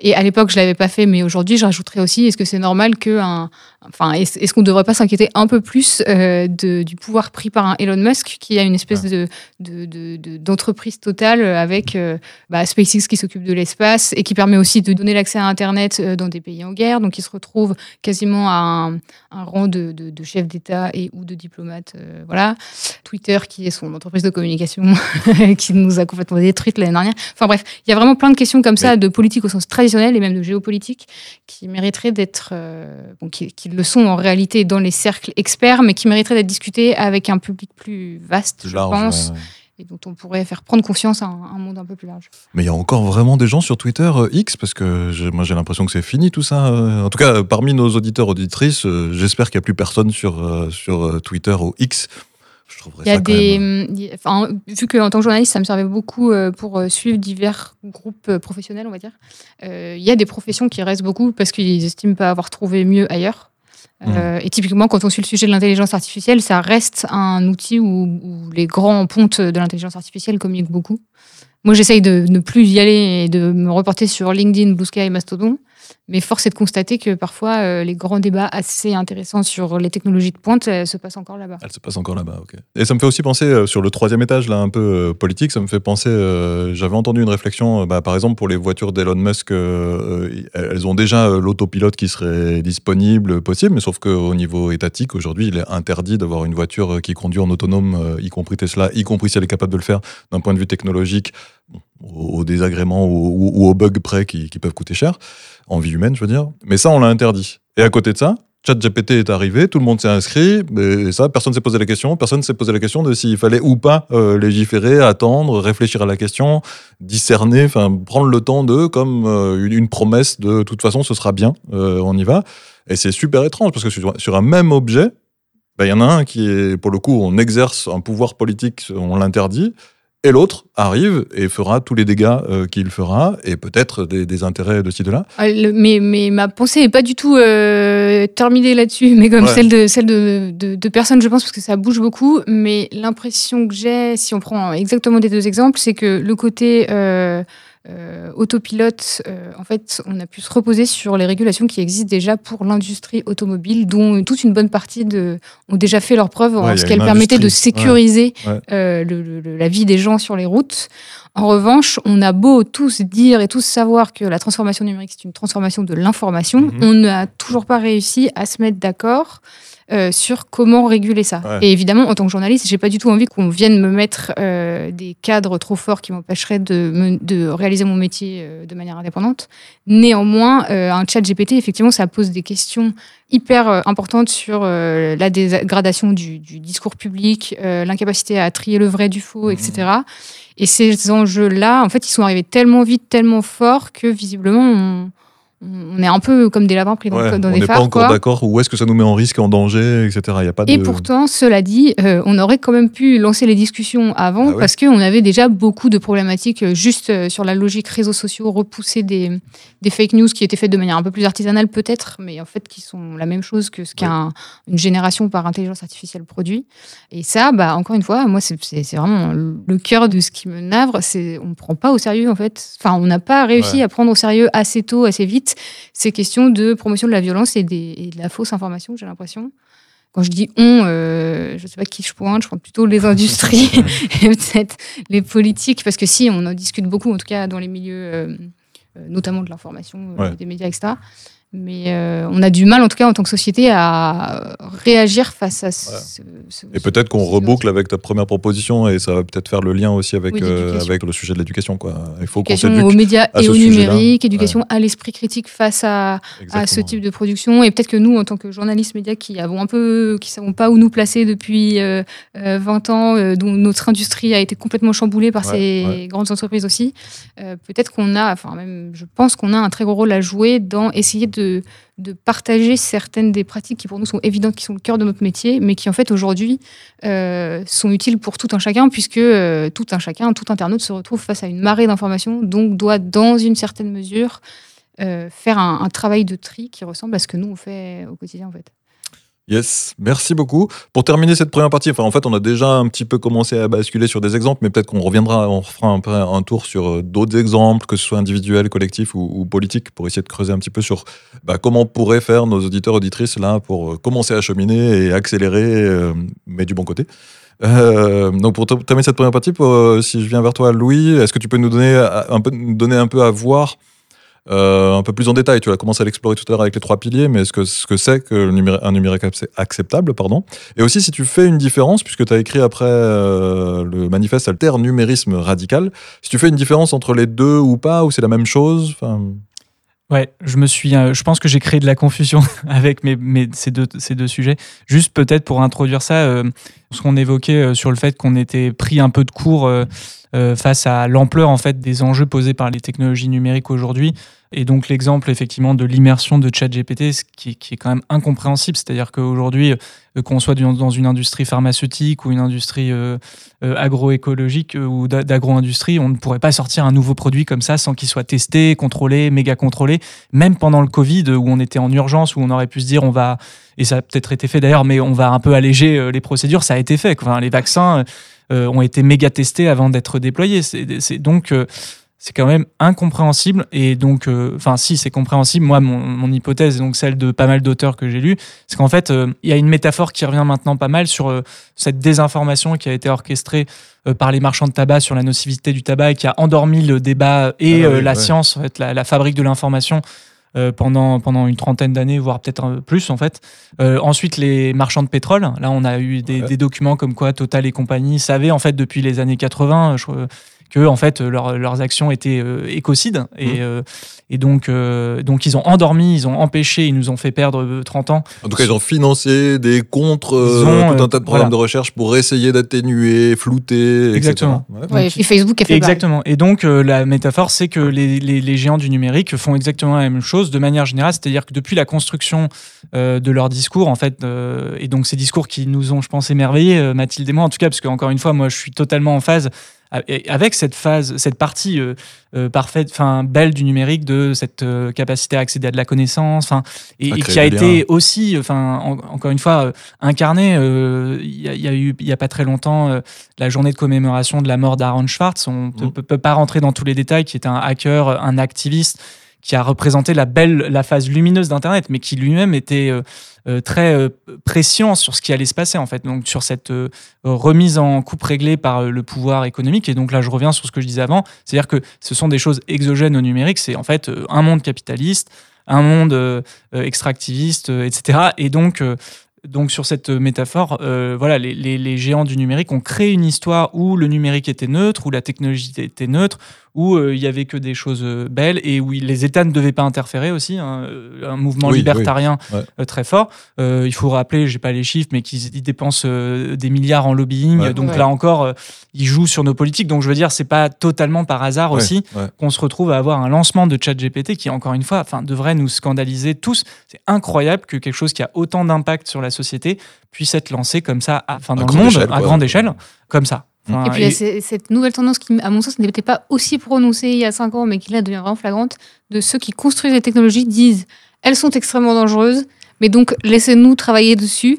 Et à l'époque, je ne l'avais pas fait, mais aujourd'hui, je rajouterais aussi, est-ce que c'est normal que un... Enfin, est-ce qu'on ne devrait pas s'inquiéter un peu plus euh, de, du pouvoir pris par un Elon Musk, qui a une espèce de, de, de, de, d'entreprise totale avec euh, bah, SpaceX qui s'occupe de l'espace et qui permet aussi de donner l'accès à Internet dans des pays en guerre. Donc, il se retrouve quasiment à un, un rang de, de, de chef d'État et ou de diplomate. Euh, voilà. Twitter, qui est son entreprise de communication, qui nous a complètement détruite l'année dernière. Enfin bref, il y a vraiment plein de questions comme ça, de politique au sens très et même de géopolitique, qui mériteraient d'être, euh, bon, qui, qui le sont en réalité dans les cercles experts, mais qui mériteraient d'être discutés avec un public plus vaste, plus je large, pense, ouais, ouais. Et dont on pourrait faire prendre conscience à un, un monde un peu plus large. Mais il y a encore vraiment des gens sur Twitter euh, X, parce que j'ai, moi j'ai l'impression que c'est fini tout ça. Euh, en tout cas, parmi nos auditeurs, auditrices, euh, j'espère qu'il n'y a plus personne sur, euh, sur euh, Twitter ou X. Je trouverais il y a ça quand des, même... enfin, vu qu'en tant que journaliste, ça me servait beaucoup pour suivre divers groupes professionnels, on va dire. Euh, il y a des professions qui restent beaucoup parce qu'ils estiment pas avoir trouvé mieux ailleurs. Mmh. Euh, et typiquement, quand on suit le sujet de l'intelligence artificielle, ça reste un outil où, où les grands pontes de l'intelligence artificielle communiquent beaucoup. Moi, j'essaye de ne plus y aller et de me reporter sur LinkedIn, Blue Sky et Mastodon. Mais force est de constater que parfois, euh, les grands débats assez intéressants sur les technologies de pointe euh, se passent encore là-bas. Elles se passent encore là-bas, ok. Et ça me fait aussi penser, euh, sur le troisième étage, là, un peu euh, politique, ça me fait penser, euh, j'avais entendu une réflexion, bah, par exemple, pour les voitures d'Elon Musk, euh, euh, elles ont déjà euh, l'autopilote qui serait disponible, possible, mais sauf qu'au niveau étatique, aujourd'hui, il est interdit d'avoir une voiture qui conduit en autonome, euh, y compris Tesla, y compris si elle est capable de le faire d'un point de vue technologique, aux désagréments ou, ou, ou aux bugs près qui, qui peuvent coûter cher, en vie humaine, je veux dire. Mais ça, on l'a interdit. Et à côté de ça, ChatGPT est arrivé, tout le monde s'est inscrit, mais ça, personne ne s'est posé la question, personne ne s'est posé la question de s'il fallait ou pas euh, légiférer, attendre, réfléchir à la question, discerner, enfin, prendre le temps d'eux comme euh, une, une promesse de « de toute façon, ce sera bien, euh, on y va ». Et c'est super étrange, parce que sur, sur un même objet, ben, y en a un qui est, pour le coup, on exerce un pouvoir politique, on l'interdit, et l'autre arrive et fera tous les dégâts euh, qu'il fera, et peut-être des, des intérêts de ci, de là. Mais, mais ma pensée n'est pas du tout euh, terminée là-dessus, mais comme ouais. celle, de, celle de, de, de personnes, je pense, parce que ça bouge beaucoup. Mais l'impression que j'ai, si on prend exactement des deux exemples, c'est que le côté... Euh, Euh, autopilote, euh, en fait, on a pu se reposer sur les régulations qui existent déjà pour l'industrie automobile, dont toute une bonne partie de, ont déjà fait leurs preuves ouais, en ce qu'elles permettaient de sécuriser ouais, ouais. Euh, le, le, la vie des gens sur les routes. En revanche, on a beau tous dire et tous savoir que la transformation numérique, c'est une transformation de l'information, mmh. on n'a toujours pas réussi à se mettre d'accord Euh, sur comment réguler ça. Ouais. Et évidemment, en tant que journaliste, j'ai pas du tout envie qu'on vienne me mettre euh, des cadres trop forts qui m'empêcheraient de, me, de réaliser mon métier euh, de manière indépendante. Néanmoins, euh, un ChatGPT, effectivement, ça pose des questions hyper importante sur euh, la dégradation du, du discours public, euh, l'incapacité à trier le vrai du faux, mmh. et cetera. Et ces enjeux-là, en fait, ils sont arrivés tellement vite, tellement fort que visiblement, on, on est un peu comme des lapins pris dans, ouais, dans des phares. On n'est pas encore quoi. D'accord où est-ce que ça nous met en risque, en danger, et cetera. Y a pas de... Et pourtant, cela dit, euh, on aurait quand même pu lancer les discussions avant ah parce ouais. qu'on avait déjà beaucoup de problématiques juste sur la logique réseaux sociaux, repousser des, des fake news qui étaient faites de manière un peu plus artisanale peut-être, mais en fait qui sont la même chose que ce ouais. qu'une une génération par intelligence artificielle produit. Et ça, bah, encore une fois, moi, c'est, c'est, c'est vraiment le cœur de ce qui me navre. C'est, on ne prend pas au sérieux, en fait. Enfin, on n'a pas réussi ouais. à prendre au sérieux assez tôt, assez vite, ces questions de promotion de la violence et, des, et de la fausse information, j'ai l'impression. Quand je dis « on euh, », je ne sais pas qui je pointe, je pointe plutôt les industries et peut-être les politiques, parce que si, on en discute beaucoup, en tout cas dans les milieux, euh, notamment de l'information, ouais. des médias, et cetera. Mais euh, on a du mal, en tout cas, en tant que société, à réagir face à ce... Ouais. ce, ce et peut-être ce, qu'on ce reboucle autre. Avec ta première proposition, et ça va peut-être faire le lien aussi avec, oui, euh, avec le sujet de l'éducation. Quoi. Il faut l'éducation qu'on s'éduque aux médias et au numérique, éducation ouais. à l'esprit critique face à, à ce type de production. Et peut-être que nous, en tant que journalistes médias qui avons un peu, qui savons pas où nous placer depuis euh, vingt ans, euh, dont notre industrie a été complètement chamboulée par ouais, ces ouais. grandes entreprises aussi, euh, peut-être qu'on a, enfin même, je pense qu'on a un très gros rôle à jouer dans essayer de de, de partager certaines des pratiques qui pour nous sont évidentes, qui sont le cœur de notre métier, mais qui en fait aujourd'hui euh, sont utiles pour tout un chacun, puisque euh, tout un chacun, tout internaute se retrouve face à une marée d'informations, donc doit dans une certaine mesure euh, faire un, un travail de tri qui ressemble à ce que nous on fait au quotidien en fait. Yes, merci beaucoup. Pour terminer cette première partie, enfin, en fait, on a déjà un petit peu commencé à basculer sur des exemples, mais peut-être qu'on reviendra, on fera un peu un tour sur d'autres exemples, que ce soit individuels, collectifs ou, ou politiques, pour essayer de creuser un petit peu sur bah, comment pourraient faire nos auditeurs, auditrices, là, pour commencer à cheminer et accélérer, euh, mais du bon côté. Euh, donc, pour terminer cette première partie, pour, euh, si je viens vers toi, Louis, est-ce que tu peux nous donner un peu, nous donner un peu à voir Euh, un peu plus en détail, tu l'as commencé à l'explorer tout à l'heure avec les trois piliers, mais ce que, ce que c'est qu'un numérique acceptable, pardon. Et aussi, si tu fais une différence, puisque tu as écrit après euh, le manifeste Alter Numérisme Radical, si tu fais une différence entre les deux ou pas, ou c'est la même chose fin... Ouais, je, me suis, euh, je pense que j'ai créé de la confusion avec mes, mes, ces, deux, ces deux sujets. Juste peut-être pour introduire ça, euh, ce qu'on évoquait euh, sur le fait qu'on était pris un peu de court euh, euh, face à l'ampleur en fait, des enjeux posés par les technologies numériques aujourd'hui. Et donc l'exemple effectivement de l'immersion de ChatGPT, qui, qui est quand même incompréhensible, c'est-à-dire qu'aujourd'hui, qu'on soit dans une industrie pharmaceutique ou une industrie euh, agroécologique ou d'agro-industrie, on ne pourrait pas sortir un nouveau produit comme ça sans qu'il soit testé, contrôlé, méga contrôlé, même pendant le Covid où on était en urgence, où on aurait pu se dire on va, et ça a peut-être été fait d'ailleurs, mais on va un peu alléger les procédures, ça a été fait. Enfin, les vaccins euh, ont été méga testés avant d'être déployés. C'est, c'est donc... Euh, C'est quand même incompréhensible. Et donc, enfin, euh, si c'est compréhensible, moi, mon, mon hypothèse, et donc celle de pas mal d'auteurs que j'ai lus, c'est qu'en fait, il euh, y a une métaphore qui revient maintenant pas mal sur euh, cette désinformation qui a été orchestrée euh, par les marchands de tabac sur la nocivité du tabac et qui a endormi le débat et ah, oui, euh, la ouais. science, en fait, la, la fabrique de l'information euh, pendant, pendant une trentaine d'années, voire peut-être un peu plus, en fait. Euh, ensuite, les marchands de pétrole. Là, on a eu des, ouais. des documents comme quoi Total et compagnie savaient, en fait, depuis les années quatre-vingts, je crois, que en fait leur, leurs actions étaient euh, écocides et, mmh. euh, et donc euh, donc ils ont endormi, ils ont empêché, ils nous ont fait perdre trente ans. En tout cas, ils ont financé des contre euh, ont, tout un euh, tas de programmes voilà. de recherche pour essayer d'atténuer, flouter, exactement. et cetera. Ouais, ouais, donc, et Facebook a fait exactement. Pareil. Et donc euh, la métaphore, c'est que les, les les géants du numérique font exactement la même chose de manière générale, c'est-à-dire que depuis la construction euh, de leur discours en fait euh, et donc ces discours qui nous ont, je pense, émerveillés, euh, Mathilde et moi en tout cas, parce que encore une fois, moi je suis totalement en phase avec cette phase, cette partie euh, euh, parfaite, enfin belle du numérique, de cette euh, capacité à accéder à de la connaissance, enfin et, et qui a été aussi, enfin en, encore une fois euh, incarnée. Il euh, y, y a eu il y a pas très longtemps euh, la journée de commémoration de la mort d'Aaron Swartz. On ne mmh. peut, peut pas rentrer dans tous les détails, qui est un hacker, un activiste, qui a représenté la belle, la phase lumineuse d'Internet, mais qui lui-même était euh, euh, très euh, prescient sur ce qui allait se passer en fait, donc sur cette euh, remise en coupe réglée par euh, le pouvoir économique. Et donc là, je reviens sur ce que je disais avant, c'est-à-dire que ce sont des choses exogènes au numérique. C'est en fait euh, un monde capitaliste, un monde euh, extractiviste, euh, et cetera. Et donc, euh, donc sur cette métaphore, euh, voilà, les, les, les géants du numérique ont créé une histoire où le numérique était neutre, où la technologie était neutre, où il euh, n'y avait que des choses euh, belles et où les États ne devaient pas interférer aussi. Hein, un mouvement oui, libertarien oui, ouais. euh, très fort. Euh, il faut rappeler, je n'ai pas les chiffres, mais qu'ils dépensent euh, des milliards en lobbying. Ouais, donc ouais. là encore, euh, ils jouent sur nos politiques. Donc je veux dire, ce n'est pas totalement par hasard ouais, aussi ouais. qu'on se retrouve à avoir un lancement de ChatGPT qui, encore une fois, devrait nous scandaliser tous. C'est incroyable que quelque chose qui a autant d'impact sur la société puisse être lancé comme ça, à, dans le monde, échelle, à grande échelle, comme ça. Enfin, et puis là, et... cette nouvelle tendance qui, à mon sens, n'était pas aussi prononcée il y a cinq ans, mais qui là devient vraiment flagrante, de ceux qui construisent les technologies disent « elles sont extrêmement dangereuses, mais donc laissez-nous travailler dessus ».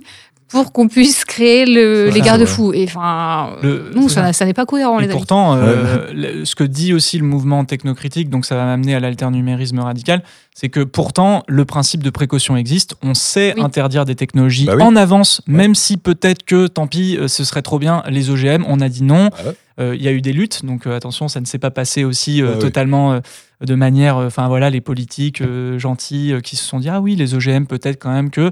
Pour qu'on puisse créer le, voilà, les garde-fous. Ouais. Et enfin, non, ça, ça n'est pas cohérent. Et les pourtant, euh, ce que dit aussi le mouvement technocritique, donc ça va m'amener à l'alternumérisme radical, c'est que pourtant, le principe de précaution existe. On sait oui. interdire des technologies bah oui. en avance, ouais. même si peut-être que, tant pis, ce serait trop bien, les O G M, on a dit non. Ah ouais. Il euh, y a eu des luttes, donc euh, attention, ça ne s'est pas passé aussi euh, ah, totalement euh, de manière... Enfin euh, voilà, les politiques euh, gentils euh, qui se sont dit « Ah oui, les O G M, peut-être quand même que... »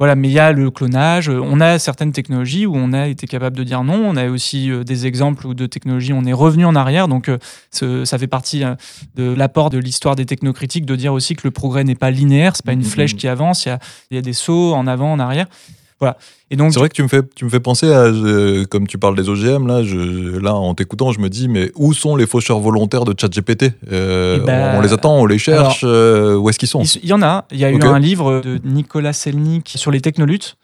Voilà, mais il y a le clonage, on a certaines technologies où on a été capable de dire non, on a aussi des exemples où de technologies on est revenu en arrière, donc ce, ça fait partie de l'apport de l'histoire des technocritiques de dire aussi que le progrès n'est pas linéaire, c'est pas une flèche qui avance, il y a, il y a des sauts en avant, en arrière. Voilà. Et donc, c'est vrai que tu me fais, tu me fais penser à, euh, comme tu parles des O G M, là, je, là, en t'écoutant, je me dis, mais où sont les faucheurs volontaires de ChatGPT ? euh, bah, on, on les attend, on les cherche, alors, euh, où est-ce qu'ils sont ? Il y en a, il y a okay. eu un livre de Nicolas Selnick sur les technolutes.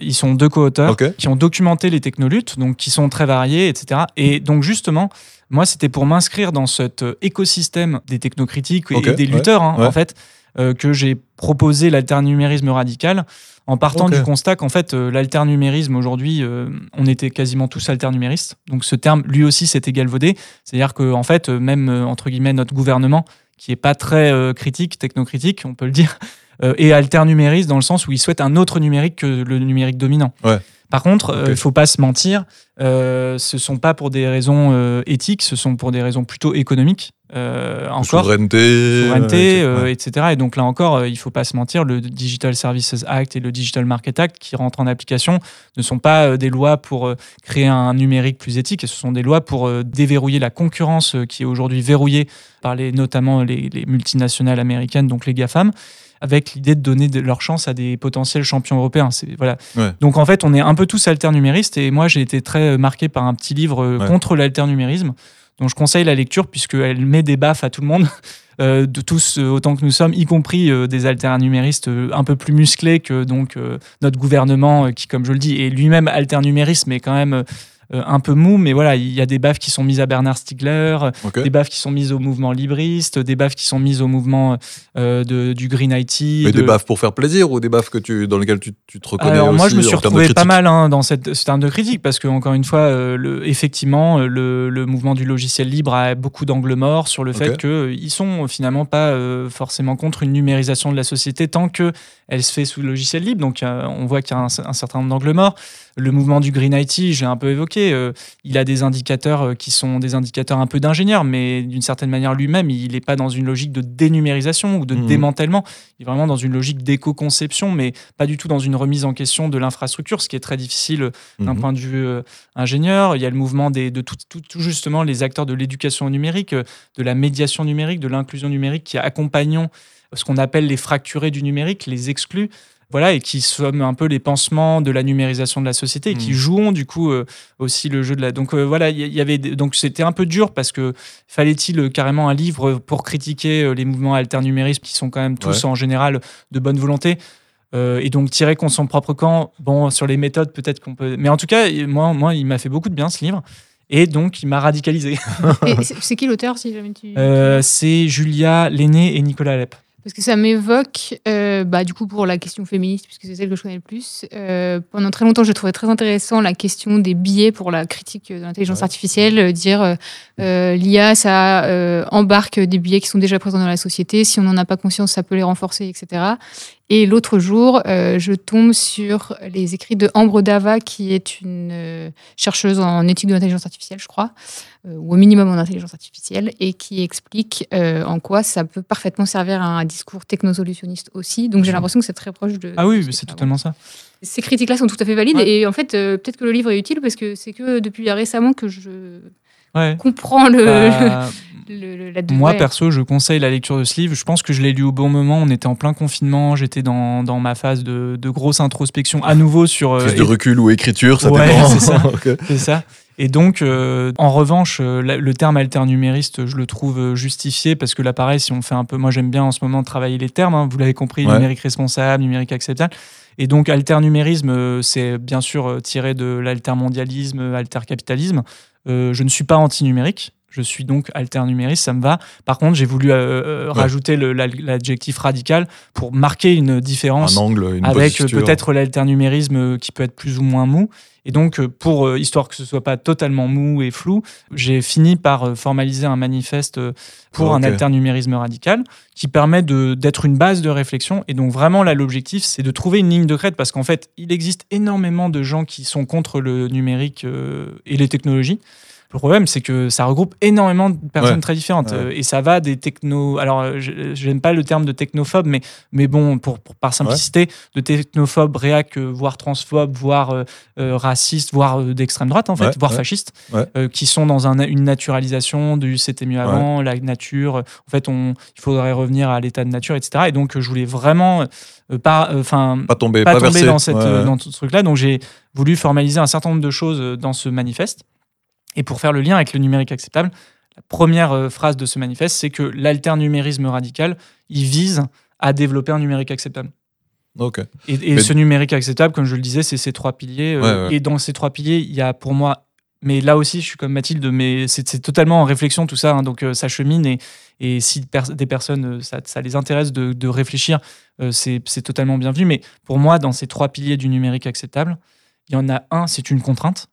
Ils sont deux co-auteurs okay. qui ont documenté les technolutes, donc qui sont très variés, et cetera. Et donc justement, moi, c'était pour m'inscrire dans cet écosystème des technocritiques et okay, des lutteurs, ouais, hein, ouais. en fait, euh, que j'ai proposé l'alternumérisme radical, en partant okay. du constat qu'en fait, euh, l'alternumérisme, aujourd'hui, euh, on était quasiment tous alternuméristes. Donc ce terme, lui aussi, s'est égalvaudé. C'est-à-dire que en fait, même, euh, entre guillemets, notre gouvernement, qui n'est pas très euh, critique, technocritique, on peut le dire, Euh, et alternumériste dans le sens où ils souhaitent un autre numérique que le numérique dominant. Ouais. Par contre, il okay. ne euh, faut pas se mentir, euh, ce ne sont pas pour des raisons euh, éthiques, ce sont pour des raisons plutôt économiques. Euh, encore, souveraineté, souveraineté euh, ouais. et cetera. Et donc là encore, euh, il ne faut pas se mentir, le Digital Services Act et le Digital Market Act qui rentrent en application ne sont pas euh, des lois pour euh, créer un numérique plus éthique, ce sont des lois pour euh, déverrouiller la concurrence euh, qui est aujourd'hui verrouillée par les, notamment les, les multinationales américaines, donc les GAFAM, avec l'idée de donner de leur chance à des potentiels champions européens. C'est, voilà. ouais. Donc en fait, on est un peu tous alternuméristes, et moi j'ai été très marqué par un petit livre ouais. contre l'alternumérisme, dont je conseille la lecture, puisqu'elle met des baffes à tout le monde, euh, de tous euh, autant que nous sommes, y compris euh, des alternuméristes euh, un peu plus musclés que donc, euh, notre gouvernement, euh, qui, comme je le dis, est lui-même alternumériste, mais quand même... Euh, Euh, un peu mou, mais voilà, il y a des baffes qui sont mises à Bernard Stiegler, okay. des baffes qui sont mises au mouvement libriste, des baffes qui sont mises au mouvement euh, de, du Green I T. Mais de... des baffes pour faire plaisir, ou des baffes que tu, dans lesquelles tu, tu te reconnais? Alors, aussi moi, je me suis retrouvé pas mal hein, dans cette, ce terme de critique, parce que, encore une fois, euh, le, effectivement, le, le mouvement du logiciel libre a beaucoup d'angles morts sur le okay. fait qu'ils euh, ne sont finalement pas euh, forcément contre une numérisation de la société tant qu'elle se fait sous le logiciel libre. Donc, euh, on voit qu'il y a un, un certain nombre d'angles morts. Le mouvement du Green I T, j'ai un peu évoqué, euh, il a des indicateurs qui sont des indicateurs un peu d'ingénieur, mais d'une certaine manière lui-même, il n'est pas dans une logique de dénumérisation ou de mmh. démantèlement. Il est vraiment dans une logique d'éco-conception, mais pas du tout dans une remise en question de l'infrastructure, ce qui est très difficile d'un mmh. point de vue euh, ingénieur. Il y a le mouvement des, de tout, tout, tout justement les acteurs de l'éducation numérique, de la médiation numérique, de l'inclusion numérique qui accompagnent ce qu'on appelle les fracturés du numérique, les exclus. Voilà, et qui sommes un peu les pansements de la numérisation de la société et qui mmh. jouons du coup euh, aussi le jeu de la... Donc euh, voilà, il y avait... Donc c'était un peu dur parce que fallait-il carrément un livre pour critiquer les mouvements alternuméristes qui sont quand même tous ouais. en général de bonne volonté euh, et donc tirer contre son propre camp. Bon, sur les méthodes peut-être qu'on peut... Mais en tout cas, moi, moi il m'a fait beaucoup de bien ce livre. Et donc, il m'a radicalisé. Et c'est, c'est qui l'auteur si jamais tu... euh, C'est Julia Lenné et Nicolas Alep. Parce que ça m'évoque, euh, bah, du coup, pour la question féministe, puisque c'est celle que je connais le plus, euh, pendant très longtemps, j'ai trouvé très intéressant la question des biais pour la critique de l'intelligence ouais. artificielle, euh, dire euh, l'I A, ça euh, embarque des biais qui sont déjà présents dans la société, si on n'en a pas conscience, ça peut les renforcer, et cetera. Et l'autre jour, euh, je tombe sur les écrits de Ambre Dava, qui est une euh, chercheuse en éthique de l'intelligence artificielle, je crois, euh, ou au minimum en intelligence artificielle, et qui explique euh, en quoi ça peut parfaitement servir à un discours technosolutionniste aussi. Donc j'ai l'impression que c'est très proche de... Ah oui, mais c'est totalement ça. Ces critiques-là sont tout à fait valides, ouais. et en fait, euh, peut-être que le livre est utile, parce que c'est que depuis récemment que je... Ouais. comprend le, bah, le, le la moi perso je conseille la lecture de ce livre. Je pense que je l'ai lu au bon moment, on était en plein confinement, j'étais dans, dans ma phase de, de grosse introspection à nouveau sur euh, phase de recul ou écriture, ça ouais, dépend c'est ça, okay. c'est ça. Et donc euh, en revanche euh, le terme alternumériste je le trouve justifié parce que là pareil si on fait un peu, moi j'aime bien en ce moment travailler les termes hein, vous l'avez compris ouais. numérique responsable, numérique acceptable. Et donc, alternumérisme, c'est bien sûr tiré de l'altermondialisme, altercapitalisme. Euh, je ne suis pas anti-numérique, je suis donc alternumériste, ça me va. Par contre, j'ai voulu euh, ouais. rajouter le, la, l'adjectif radical pour marquer une différence un angle, une avec posture. Peut-être l'alternumérisme qui peut être plus ou moins mou. Et donc, pour histoire que ce ne soit pas totalement mou et flou, j'ai fini par formaliser un manifeste pour okay. un alternumérisme radical qui permet de, d'être une base de réflexion. Et donc, vraiment, là, l'objectif, c'est de trouver une ligne de crête parce qu'en fait, il existe énormément de gens qui sont contre le numérique et les technologies. Le problème, c'est que ça regroupe énormément de personnes ouais. très différentes. Ouais. Et ça va des techno... Alors, je n'aime pas le terme de technophobe, mais, mais bon, pour, pour, par simplicité, ouais. de technophobe, réac, voire transphobe, voire euh, euh, raciste, voire euh, d'extrême droite, en fait, ouais. voire ouais. fasciste, ouais. Euh, qui sont dans un, une naturalisation du « c'était mieux avant ouais. », la nature. En fait, on, il faudrait revenir à l'état de nature, et cetera. Et donc, je voulais vraiment... Euh, pas, euh, pas tomber, pas pas tomber dans, cette, ouais. euh, dans ce truc-là. Donc, j'ai voulu formaliser un certain nombre de choses dans ce manifeste. Et pour faire le lien avec le numérique acceptable, la première euh, phrase de ce manifeste, c'est que l'alternumérisme radical, il vise à développer un numérique acceptable. Okay. Et, et mais... ce numérique acceptable, comme je le disais, c'est ces trois piliers. Euh, ouais, ouais. Et dans ces trois piliers, il y a pour moi... Mais là aussi, je suis comme Mathilde, mais c'est, c'est totalement en réflexion tout ça. Hein, donc, euh, ça chemine et... Et si des personnes, ça, ça les intéresse de, de réfléchir, euh, c'est, c'est totalement bienvenu. Mais pour moi, dans ces trois piliers du numérique acceptable, il y en a un, c'est une contrainte,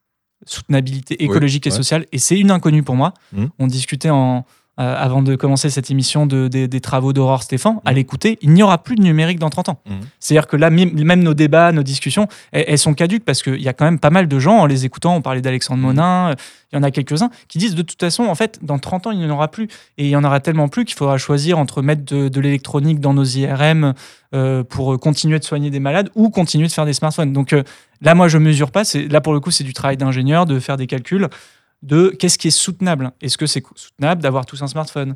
soutenabilité écologique oui, et ouais. sociale. Et c'est une inconnue pour moi. Mmh. On discutait en, euh, avant de commencer cette émission de, de, des travaux d'Aurore Stéphane. Mmh. À l'écouter, il n'y aura plus de numérique dans trente ans. Mmh. C'est-à-dire que là, même nos débats, nos discussions, elles, elles sont caduques parce qu'il y a quand même pas mal de gens, en les écoutant, on parlait d'Alexandre mmh. Monin... Il y en a quelques-uns qui disent de toute façon, en fait, dans trente ans, il n'y en aura plus. Et il y en aura tellement plus qu'il faudra choisir entre mettre de, de l'électronique dans nos I R M euh, pour continuer de soigner des malades ou continuer de faire des smartphones. Donc euh, là, moi, je ne mesure pas. C'est, là, pour le coup, c'est du travail d'ingénieur, de faire des calculs de qu'est-ce qui est soutenable. Est-ce que c'est soutenable d'avoir tous un smartphone ?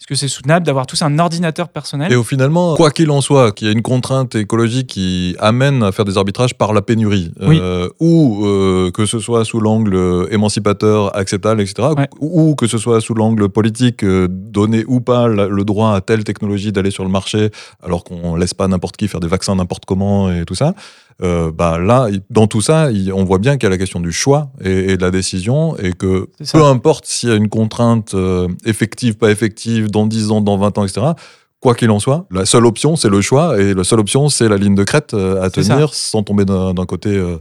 Est-ce que c'est soutenable d'avoir tous un ordinateur personnel ? Et au finalement, quoi qu'il en soit, qu'il y ait une contrainte écologique qui amène à faire des arbitrages par la pénurie, oui. euh, ou euh, que ce soit sous l'angle émancipateur, acceptable, et cetera, ouais. ou, ou que ce soit sous l'angle politique, euh, donner ou pas la, le droit à telle technologie d'aller sur le marché, alors qu'on ne laisse pas n'importe qui faire des vaccins n'importe comment et tout ça. Euh, bah là, dans tout ça, on voit bien qu'il y a la question du choix et, et de la décision, et que peu importe s'il y a une contrainte euh, effective, pas effective, dans dix ans, dans vingt ans, et cetera, quoi qu'il en soit, la seule option, c'est le choix, et la seule option, c'est la ligne de crête euh, à c'est tenir, ça. Sans tomber d'un, d'un côté... Euh,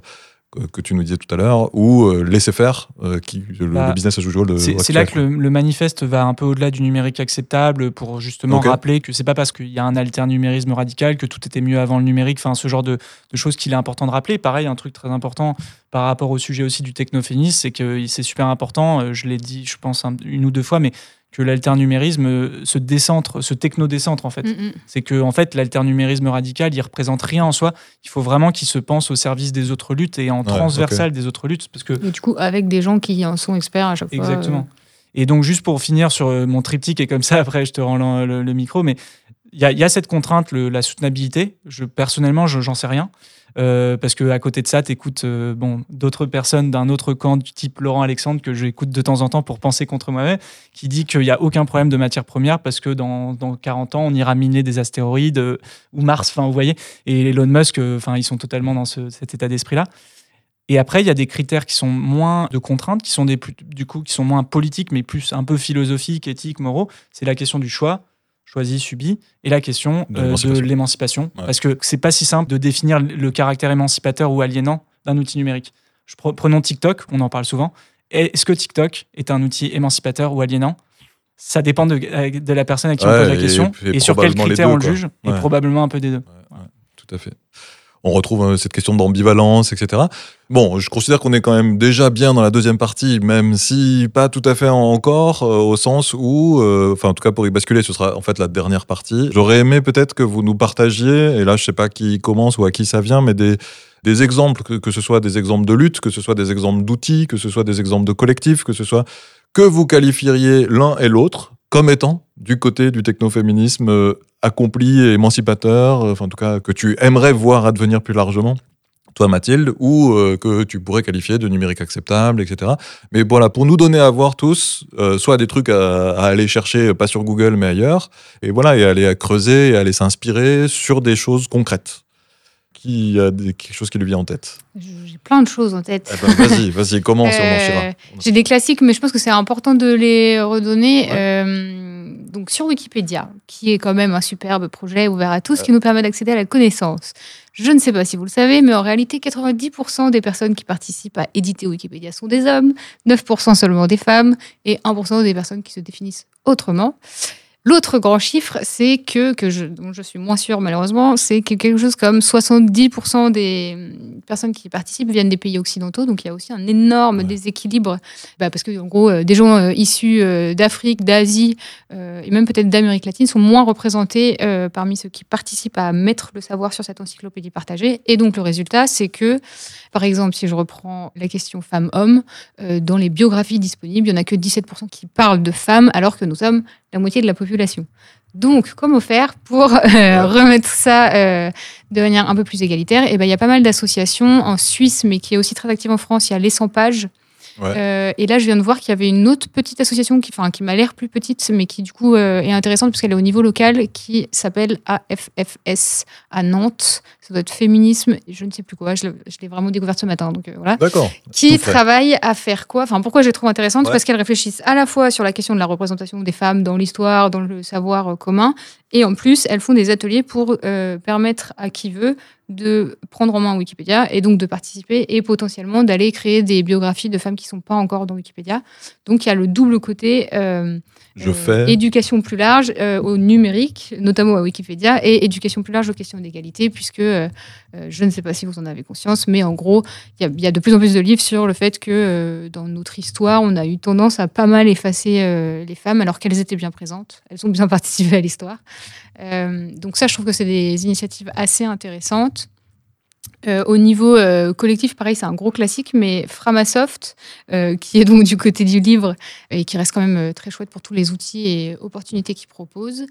que tu nous disais tout à l'heure, ou euh, laisser faire, euh, qui, le, bah, le business as usual. Le, c'est, c'est là que le, le manifeste va un peu au-delà du numérique acceptable pour justement okay. rappeler que c'est pas parce qu'il y a un alternumérisme radical que tout était mieux avant le numérique, enfin ce genre de, de choses qu'il est important de rappeler. Pareil, un truc très important par rapport au sujet aussi du technoféminisme, c'est que c'est super important, je l'ai dit je pense une ou deux fois, mais que l'alternumérisme se décentre, se techno-décentre en fait. Mm-hmm. C'est que en fait, l'alternumérisme radical, il ne représente rien en soi. Il faut vraiment qu'il se pense au service des autres luttes et en ouais, transversal okay. des autres luttes. Parce que... Et du coup, avec des gens qui en sont experts à chaque Exactement. Fois. Exactement. Euh... Et donc, juste pour finir sur mon triptyque, et comme ça, après, je te rends le, le, le micro, mais il y, y a cette contrainte, le, la soutenabilité. Je, personnellement, je, j'en sais rien. Euh, parce qu'à côté de ça, tu écoutes euh, bon, d'autres personnes d'un autre camp du type Laurent Alexandre que j'écoute de temps en temps pour penser contre moi-même, qui dit qu'il n'y a aucun problème de matières premières parce que dans, dans quarante ans, on ira miner des astéroïdes euh, ou Mars, vous voyez, et Elon Musk, euh, ils sont totalement dans ce, cet état d'esprit-là. Et après, il y a des critères qui sont moins de contraintes, qui sont des plus, du coup, qui sont moins politiques, mais plus un peu philosophiques, éthiques, moraux. C'est la question du choix. Choisi, subi, et la question de euh, l'émancipation. De l'émancipation. Ouais. Parce que c'est pas si simple de définir le caractère émancipateur ou aliénant d'un outil numérique. Je pre- prenons TikTok, on en parle souvent. Est-ce que TikTok est un outil émancipateur ou aliénant ? Ça dépend de, de la personne à qui ouais, on pose la question, et, et, et sur quels critères deux, on le juge, ouais. et probablement un peu des deux. Ouais, ouais, tout à fait. On retrouve cette question d'ambivalence, et cetera. Bon, je considère qu'on est quand même déjà bien dans la deuxième partie, même si pas tout à fait encore, euh, au sens où, euh, enfin en tout cas pour y basculer, ce sera en fait la dernière partie. J'aurais aimé peut-être que vous nous partagiez, et là je sais pas qui commence ou à qui ça vient, mais des... des exemples, que, que ce soit des exemples de lutte, que ce soit des exemples d'outils, que ce soit des exemples de collectifs, que ce soit que vous qualifieriez l'un et l'autre comme étant du côté du technoféminisme euh, accompli et émancipateur, enfin euh, en tout cas que tu aimerais voir advenir plus largement, toi Mathilde, ou euh, que tu pourrais qualifier de numérique acceptable, et cetera. Mais voilà, pour nous donner à voir tous, euh, soit des trucs à, à aller chercher, pas sur Google mais ailleurs, et voilà, et aller à creuser, et aller s'inspirer sur des choses concrètes. Qui a des, quelque chose qui lui vient en tête ? J'ai plein de choses en tête. Ah ben vas-y, vas-y, commence, on en tirera. J'ai des classiques, mais je pense que c'est important de les redonner. Ouais. Euh, donc sur Wikipédia, qui est quand même un superbe projet ouvert à tous, ouais. qui nous permet d'accéder à la connaissance. Je ne sais pas si vous le savez, mais en réalité, quatre-vingt-dix pour cent des personnes qui participent à éditer Wikipédia sont des hommes, neuf pour cent seulement des femmes, et un pour cent des personnes qui se définissent autrement. L'autre grand chiffre, c'est que, que je, dont je suis moins sûre malheureusement, c'est que quelque chose comme soixante-dix pour cent des personnes qui participent viennent des pays occidentaux, donc il y a aussi un énorme ouais. déséquilibre, bah parce que en gros, euh, des gens euh, issus euh, d'Afrique, d'Asie, euh, et même peut-être d'Amérique latine sont moins représentés euh, parmi ceux qui participent à mettre le savoir sur cette encyclopédie partagée. Et donc le résultat, c'est que, par exemple, si je reprends la question femmes-hommes, euh, dans les biographies disponibles, il n'y en a que dix-sept pour cent qui parlent de femmes, alors que nous sommes la moitié de la population. Donc, comment faire pour euh, ouais. remettre ça euh, de manière un peu plus égalitaire ? Eh ben, il y a pas mal d'associations en Suisse, mais qui est aussi très active en France. Il y a les cent pages. Ouais. Euh, et là, je viens de voir qu'il y avait une autre petite association qui, qui m'a l'air plus petite, mais qui du coup euh, est intéressante puisqu'elle est au niveau local, qui s'appelle A F F S à Nantes. Ça doit être féminisme, je ne sais plus quoi. Je l'ai, je l'ai vraiment découverte ce matin, donc euh, voilà. D'accord. Qui travaille à faire quoi ? Enfin, pourquoi je les trouve intéressantes ? Ouais. Parce qu'elles réfléchissent à la fois sur la question de la représentation des femmes dans l'histoire, dans le savoir commun, et en plus, elles font des ateliers pour euh, permettre à qui veut de prendre en main Wikipédia et donc de participer et potentiellement d'aller créer des biographies de femmes qui ne sont pas encore dans Wikipédia. Donc, il y a le double côté euh, Je euh, fais... éducation plus large euh, au numérique, notamment à Wikipédia, et éducation plus large aux questions d'égalité, puisque euh, je ne sais pas si vous en avez conscience, mais en gros, il y, y a de plus en plus de livres sur le fait que euh, dans notre histoire, on a eu tendance à pas mal effacer euh, les femmes, alors qu'elles étaient bien présentes, elles ont bien participé à l'histoire. Euh, donc ça, je trouve que c'est des initiatives assez intéressantes. Euh, au niveau euh, collectif, pareil, c'est un gros classique, mais Framasoft, euh, qui est donc du côté du livre et qui reste quand même très chouette pour tous les outils et opportunités qu'ils proposent.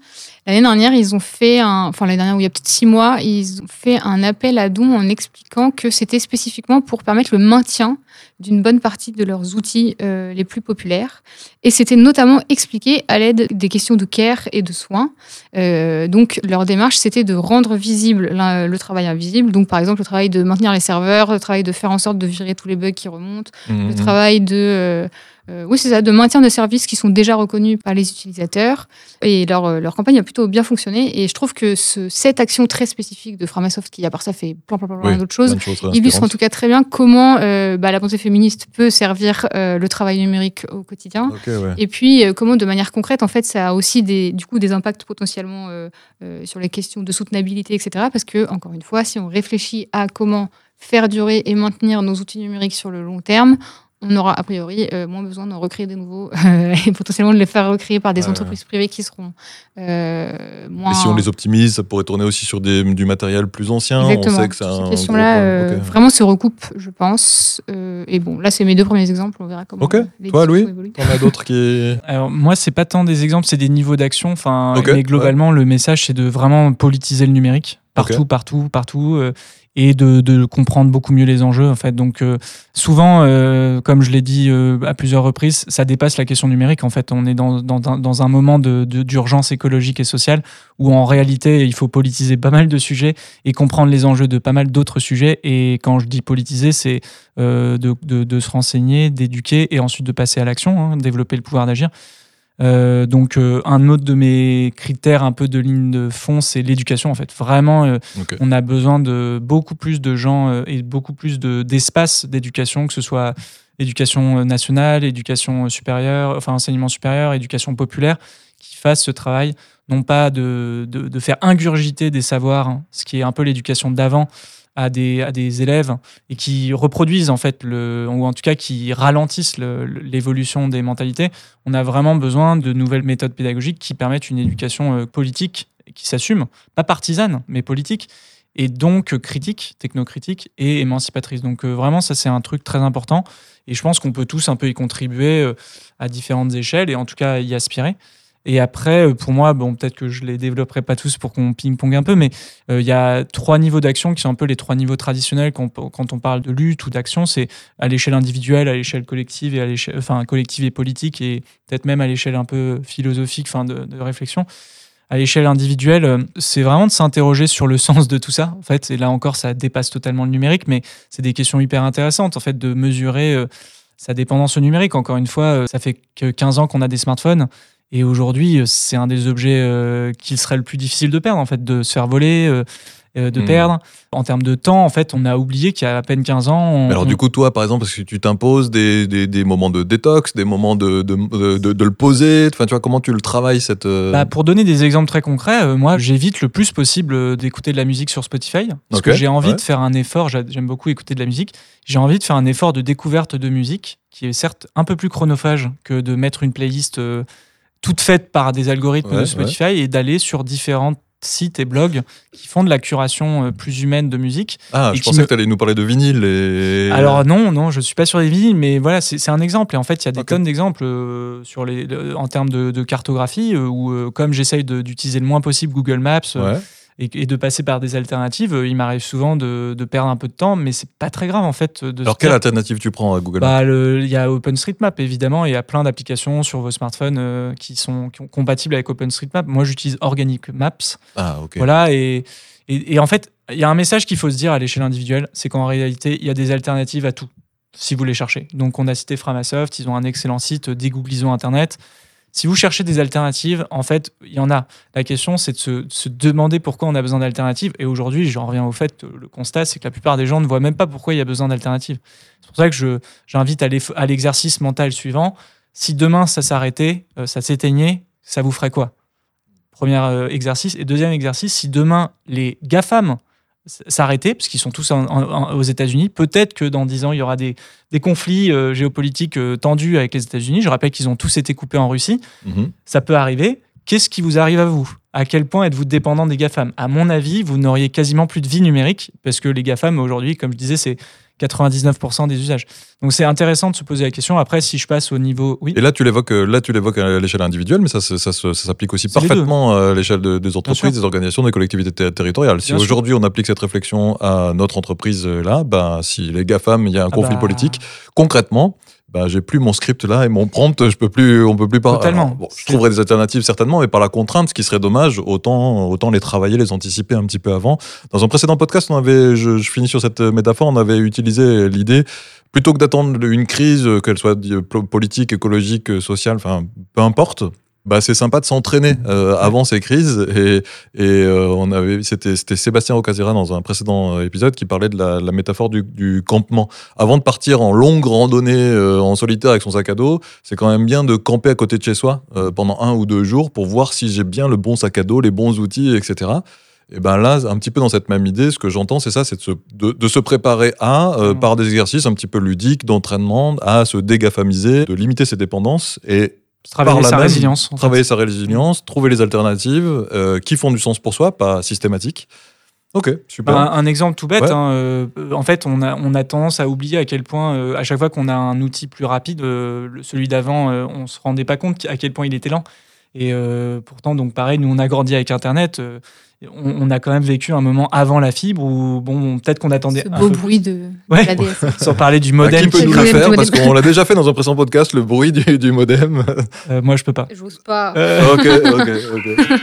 L'année dernière, ils ont fait un, enfin l'année dernière, où il y a peut-être six mois, ils ont fait un appel à dons en expliquant que c'était spécifiquement pour permettre le maintien d'une bonne partie de leurs outils euh, les plus populaires. Et c'était notamment expliqué à l'aide des questions de care et de soins. Euh, donc leur démarche, c'était de rendre visible le travail invisible. Donc par exemple, le travail de maintenir les serveurs, le travail de faire en sorte de virer tous les bugs qui remontent, mmh. le travail de, euh, euh, oui, c'est ça, de maintien de services qui sont déjà reconnus par les utilisateurs. Et leur, leur campagne a plutôt bien fonctionné. Et je trouve que ce, cette action très spécifique de Framasoft, qui à part ça fait plein, plein, plein, oui, d'autres choses, chose illustre en tout cas très bien comment euh, bah, la pensée féministe peut servir euh, le travail numérique au quotidien. Okay, ouais. Et puis euh, comment de manière concrète, en fait, ça a aussi des, du coup, des impacts potentiellement euh, euh, sur les questions de soutenabilité, et cetera. Parce que, encore une fois, si on réfléchit à comment faire durer et maintenir nos outils numériques sur le long terme, on aura a priori euh, moins besoin d'en recréer des nouveaux euh, et potentiellement de les faire recréer par des ouais. entreprises privées qui seront euh, moins... Et si on les optimise, ça pourrait tourner aussi sur des, du matériel plus ancien. Exactement. On sait que c'est un... Ces questions-là euh, okay. vraiment se recoupent, je pense. Euh, et bon, là, c'est mes deux premiers exemples. On verra comment... Ok. Toi, Louis, t'en as d'autres qui... Alors, moi, c'est pas tant des exemples, c'est des niveaux d'action. Enfin, okay. Mais globalement, ouais. le message, c'est de vraiment politiser le numérique. Partout, okay. partout, partout, euh, et de, de comprendre beaucoup mieux les enjeux, en fait. Donc, euh, souvent, euh, comme je l'ai dit euh, à plusieurs reprises, ça dépasse la question numérique. En fait, on est dans, dans, dans un moment de, de, d'urgence écologique et sociale où, en réalité, il faut politiser pas mal de sujets et comprendre les enjeux de pas mal d'autres sujets. Et quand je dis politiser, c'est euh, de, de, de se renseigner, d'éduquer et ensuite de passer à l'action, hein, développer le pouvoir d'agir. Euh, donc euh, un autre de mes critères un peu de ligne de fond, c'est l'éducation, en fait. Vraiment, euh, okay. on a besoin de beaucoup plus de gens euh, et beaucoup plus de, d'espace d'éducation, que ce soit éducation nationale, éducation supérieure, enfin enseignement supérieur, éducation populaire, qui fassent ce travail, non pas de, de, de faire ingurgiter des savoirs, hein, ce qui est un peu l'éducation d'avant, à des, à des élèves, et qui reproduisent, en fait, le, ou en tout cas qui ralentissent le, l'évolution des mentalités. On a vraiment besoin de nouvelles méthodes pédagogiques qui permettent une éducation politique qui s'assume, pas partisane, mais politique, et donc critique, technocritique et émancipatrice. Donc vraiment, ça, c'est un truc très important, et je pense qu'on peut tous un peu y contribuer à différentes échelles, et en tout cas y aspirer. Et après, pour moi, bon, peut-être que je les développerai pas tous pour qu'on ping-pong un peu, mais il euh, y a trois niveaux d'action qui sont un peu les trois niveaux traditionnels quand, quand on parle de lutte ou d'action. C'est à l'échelle individuelle, à l'échelle collective et à l'échelle, enfin collective et politique, et peut-être même à l'échelle un peu philosophique, enfin de, de réflexion. À l'échelle individuelle, c'est vraiment de s'interroger sur le sens de tout ça, en fait. Et là encore, ça dépasse totalement le numérique, mais c'est des questions hyper intéressantes, en fait, de mesurer euh, sa dépendance au numérique. Encore une fois, ça fait que quinze ans qu'on a des smartphones. Et aujourd'hui, c'est un des objets euh, qu'il serait le plus difficile de perdre, en fait, de se faire voler. Euh, euh, de mmh. perdre. En termes de temps, en fait, on a oublié qu'il y a à peine quinze ans... On... Mais alors du coup, toi, par exemple, parce que tu t'imposes des, des, des moments de détox, des moments de, de, de, de, de le poser, enfin, tu vois, comment tu le travailles cette... Euh... Bah, pour donner des exemples très concrets, euh, moi, j'évite le plus possible d'écouter de la musique sur Spotify, parce okay. que j'ai envie ouais. de faire un effort, j'aime beaucoup écouter de la musique, j'ai envie de faire un effort de découverte de musique, qui est certes un peu plus chronophage que de mettre une playlist... Euh, toute faite par des algorithmes ouais, de Spotify ouais. et d'aller sur différents sites et blogs qui font de la curation plus humaine de musique. Ah, et je pensais me... que tu allais nous parler de vinyle. Et... Alors non, non, je ne suis pas sur les vinyles, mais voilà, c'est, c'est un exemple. Et en fait, il y a des okay. tonnes d'exemples euh, sur les, euh, en termes de, de cartographie, euh, où euh, comme j'essaye de, d'utiliser le moins possible Google Maps euh, ouais. et, et de passer par des alternatives, euh, il m'arrive souvent de, de perdre un peu de temps, mais ce n'est pas très grave en fait. De Alors, quelle dire... alternative tu prends à Google Maps ? Il y a OpenStreetMap, évidemment, et il y a plein d'applications sur vos smartphones euh, qui sont qui sont compatibles avec OpenStreetMap. Moi, j'utilise Organic Maps. Ah, ok. Voilà, et, et, et en fait, il y a un message qu'il faut se dire à l'échelle individuelle, c'est qu'en réalité, il y a des alternatives à tout, si vous les cherchez. Donc, on a cité Framasoft, ils ont un excellent site, dégooglisons Internet. Si vous cherchez des alternatives, en fait, il y en a. La question, c'est de se, de se demander pourquoi on a besoin d'alternatives. Et aujourd'hui, j'en reviens au fait, le constat, c'est que la plupart des gens ne voient même pas pourquoi il y a besoin d'alternatives. C'est pour ça que je, j'invite à, à l'exercice mental suivant. Si demain, ça s'arrêtait, euh, ça s'éteignait, ça vous ferait quoi ? Premier euh, exercice. Et deuxième exercice, si demain, les GAFAM s'arrêtaient, parce qu'ils sont tous en, en, en, aux États-Unis, peut-être que dans dix ans, il y aura des... des conflits euh, géopolitiques euh, tendus avec les États-Unis. Je rappelle qu'ils ont tous été coupés en Russie. Mmh. Ça peut arriver. Qu'est-ce qui vous arrive à vous ? À quel point êtes-vous dépendant des GAFAM ? À mon avis, vous n'auriez quasiment plus de vie numérique parce que les GAFAM, aujourd'hui, comme je disais, c'est quatre-vingt-dix-neuf pour cent des usages. Donc, c'est intéressant de se poser la question. Après, si je passe au niveau... Oui. Et là, tu l'évoques, là, tu l'évoques à l'échelle individuelle, mais ça, ça, ça, ça s'applique aussi c'est parfaitement à l'échelle de, des entreprises, des organisations, des collectivités ter- territoriales. Si Bien aujourd'hui, sûr. on applique cette réflexion à notre entreprise là, bah, si les GAFAM, il y a un ah conflit bah... politique... Concrètement, ben, j'ai plus mon script là et mon prompt, je peux plus, on peut plus parler. Totalement. Alors, bon, je trouverai des alternatives certainement, mais par la contrainte, ce qui serait dommage, autant, autant les travailler, les anticiper un petit peu avant. Dans un précédent podcast, on avait, je, je finis sur cette métaphore, on avait utilisé l'idée, plutôt que d'attendre une crise, qu'elle soit politique, écologique, sociale, enfin, peu importe, bah, c'est sympa de s'entraîner euh, avant ces crises et, et euh, on avait c'était, c'était Sébastien Ocaziran dans un précédent épisode qui parlait de la, la métaphore du, du campement. Avant de partir en longue randonnée euh, en solitaire avec son sac à dos, c'est quand même bien de camper à côté de chez soi euh, pendant un ou deux jours pour voir si j'ai bien le bon sac à dos, les bons outils, et cetera. Et ben là, un petit peu dans cette même idée, ce que j'entends, c'est ça, c'est de se, de, de se préparer à, euh, par des exercices un petit peu ludiques, d'entraînement, à se dégafamiser, de limiter ses dépendances et Travailler sa même, résilience. Travailler fait. sa résilience, trouver les alternatives euh, qui font du sens pour soi, pas systématiques. Ok, super. Un, un exemple tout bête, ouais. hein, euh, en fait, on a, on a tendance à oublier à quel point, euh, à chaque fois qu'on a un outil plus rapide, euh, celui d'avant, euh, on ne se rendait pas compte à quel point il était lent. Et euh, pourtant, donc pareil, nous, on a grandi avec Internet. Euh, on, on a quand même vécu un moment avant la fibre où, bon, peut-être qu'on attendait... Ce beau un peu... bruit de, ouais. de la D S L. Sans parler du modem. Bah, qui peut nous le faire, parce qu'on l'a déjà fait dans un précédent podcast, le bruit du, du modem. Euh, moi, je peux pas. J'ose pas. Euh... Ok, ok, ok.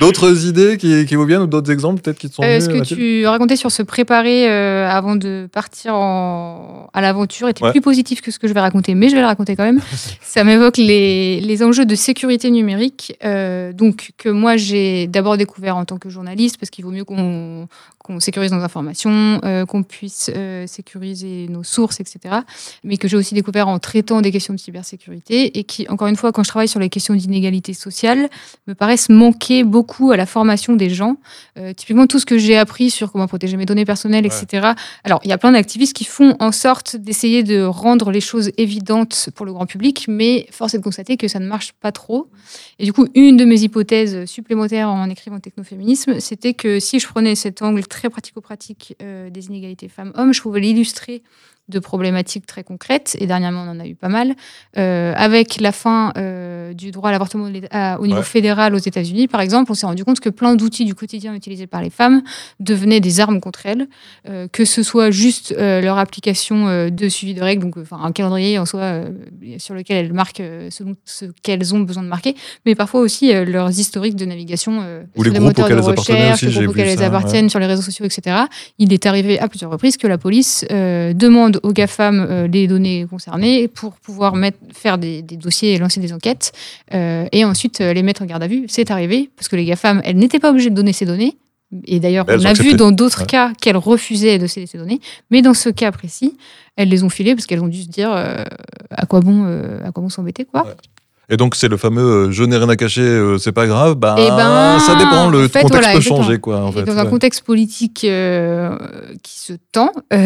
D'autres idées qui, qui vous viennent ou d'autres exemples peut-être qui te sont venus, euh, ce que Mathilde tu racontais sur se préparer euh, avant de partir en... à l'aventure était ouais. plus positif que ce que je vais raconter, mais je vais le raconter quand même. Ça m'évoque les, les enjeux de sécurité numérique, euh, donc que moi j'ai d'abord découvert en tant que journaliste, parce qu'il vaut mieux qu'on, qu'on sécurise nos informations, euh, qu'on puisse euh, sécuriser nos sources, et cetera. Mais que j'ai aussi découvert en traitant des questions de cybersécurité et qui, encore une fois, quand je travaille sur les questions d'inégalité sociale, me paraissent manquer beaucoup à la formation des gens. Euh, typiquement, tout ce que j'ai appris sur comment protéger mes données personnelles, ouais. et cetera. Alors, il y a plein d'activistes qui font en sorte d'essayer de rendre les choses évidentes pour le grand public, mais force est de constater que ça ne marche pas trop. Et du coup, une de mes hypothèses supplémentaires en écrivant Technoféminisme, c'était que si je prenais cet angle très pratico-pratique euh, des inégalités femmes-hommes, je pouvais l'illustrer de problématiques très concrètes, et dernièrement on en a eu pas mal, euh, avec la fin euh, du droit à l'avortement au niveau ouais. fédéral aux États-Unis, par exemple, on s'est rendu compte que plein d'outils du quotidien utilisés par les femmes devenaient des armes contre elles, euh, que ce soit juste euh, leur application euh, de suivi de règles, donc euh, un calendrier en soi euh, sur lequel elles marquent euh, ce, ce qu'elles ont besoin de marquer, mais parfois aussi euh, leurs historiques de navigation euh, sur les, les moteurs de recherche, les groupes auxquels elles appartiennent, sur les réseaux sociaux, et cetera, il est arrivé à plusieurs reprises que la police euh, demande aux GAFAM euh, les données concernées pour pouvoir mettre, faire des, des dossiers et lancer des enquêtes euh, et ensuite euh, les mettre en garde à vue. C'est arrivé parce que les GAFAM, elles n'étaient pas obligées de donner ces données. Et d'ailleurs, on a vu dans d'autres ouais. cas qu'elles refusaient de céder ces données. Mais dans ce cas précis, elles les ont filées parce qu'elles ont dû se dire euh, à quoi bon, euh, à quoi bon s'embêter, quoi. Ouais. Et donc, c'est le fameux euh, « je n'ai rien à cacher, euh, c'est pas grave ben, », ben, ça dépend, le fait, contexte voilà, peut changer. Quoi, en fait. Dans ouais. un contexte politique euh, qui se tend, euh,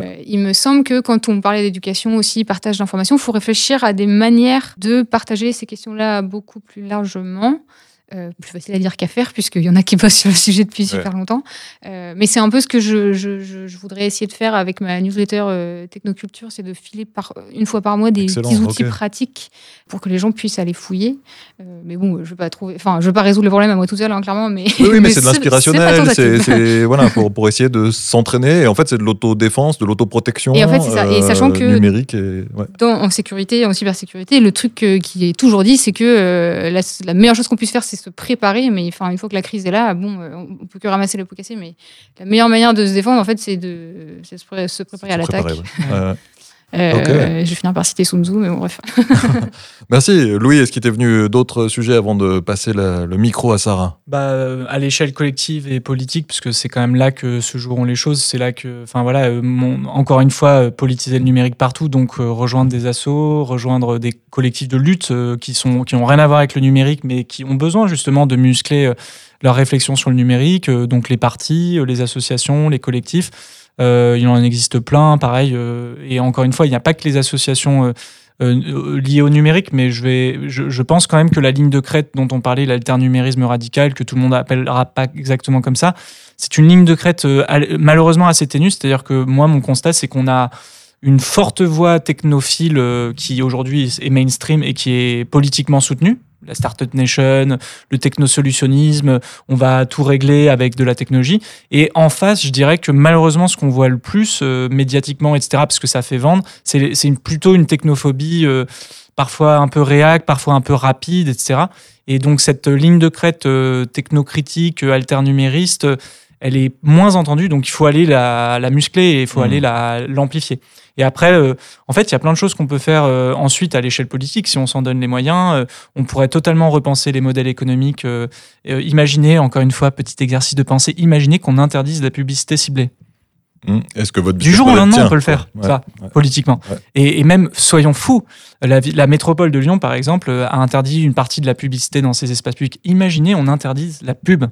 ouais. il me semble que quand on parlait d'éducation aussi, partage d'informations, il faut réfléchir à des manières de partager ces questions-là beaucoup plus largement. Euh, plus facile à dire qu'à faire, puisqu'il y en a qui bossent sur le sujet depuis ouais. super longtemps. Euh, mais c'est un peu ce que je, je, je voudrais essayer de faire avec ma newsletter euh, Technoculture, c'est de filer par, une fois par mois des Excellent, petits outils okay. pratiques pour que les gens puissent aller fouiller. Euh, mais bon, je ne vais, vais pas résoudre le problème à moi toute seule, hein, clairement. Mais, oui, oui, mais, mais c'est de l'inspirationnel. C'est, c'est, c'est, voilà, pour, pour essayer de s'entraîner. Et en fait, c'est de l'autodéfense, de l'autoprotection numérique. Et en fait, c'est ça. Et sachant euh, que numérique et, ouais. dans, en sécurité, en cybersécurité, le truc qui est toujours dit, c'est que euh, la, la meilleure chose qu'on puisse faire, c'est se préparer, mais enfin, une fois que la crise est là, bon, on ne peut que ramasser le pot cassé, mais la meilleure manière de se défendre, en fait, c'est de c'est se, pré- se préparer c'est à l'attaque. Préparer, ouais. euh, euh, okay. Je vais finir par citer Sun Tzu, mais bon, bref. Merci. Louis, est-ce qu'il t'est venu d'autres sujets avant de passer la, le micro à Sarah ? Bah, à l'échelle collective et politique, puisque c'est quand même là que se joueront les choses, c'est là que, enfin voilà, mon, encore une fois, politiser le numérique partout, donc euh, rejoindre des assos, rejoindre des collectifs de lutte euh, qui sont qui ont rien à voir avec le numérique, mais qui ont besoin justement de muscler euh, leur réflexion sur le numérique, euh, donc les partis, euh, les associations, les collectifs. Euh, il en existe plein, pareil. Euh, et encore une fois, il n'y a pas que les associations euh, euh, liées au numérique, mais je, vais, je, je pense quand même que la ligne de crête dont on parlait, l'alternumérisme radical, que tout le monde appellera pas exactement comme ça, c'est une ligne de crête euh, malheureusement assez ténue. C'est-à-dire que moi, mon constat, c'est qu'on a une forte voix technophile euh, qui aujourd'hui est mainstream et qui est politiquement soutenue. La Startup Nation, le technosolutionnisme, on va tout régler avec de la technologie. Et en face, je dirais que malheureusement, ce qu'on voit le plus euh, médiatiquement, et cetera, parce que ça fait vendre, c'est, c'est une, plutôt une technophobie, euh, parfois un peu réac, parfois un peu rapide, et cetera. Et donc, cette ligne de crête euh, technocritique, euh, alternumériste, euh, elle est moins entendue, donc il faut aller la, la muscler et il faut mmh. aller la, l'amplifier. Et après, euh, en fait, il y a plein de choses qu'on peut faire euh, ensuite à l'échelle politique. Si on s'en donne les moyens, euh, on pourrait totalement repenser les modèles économiques. Euh, euh, imaginez, encore une fois, petit exercice de pensée, imaginez qu'on interdise la publicité ciblée. Mmh. Est-ce que votre du jour au lendemain, tient, on peut le faire, ouais, ça, ouais, politiquement. Ouais. Et, et même, soyons fous, la, la métropole de Lyon, par exemple, a interdit une partie de la publicité dans ses espaces publics. Imaginez, on interdise la pub.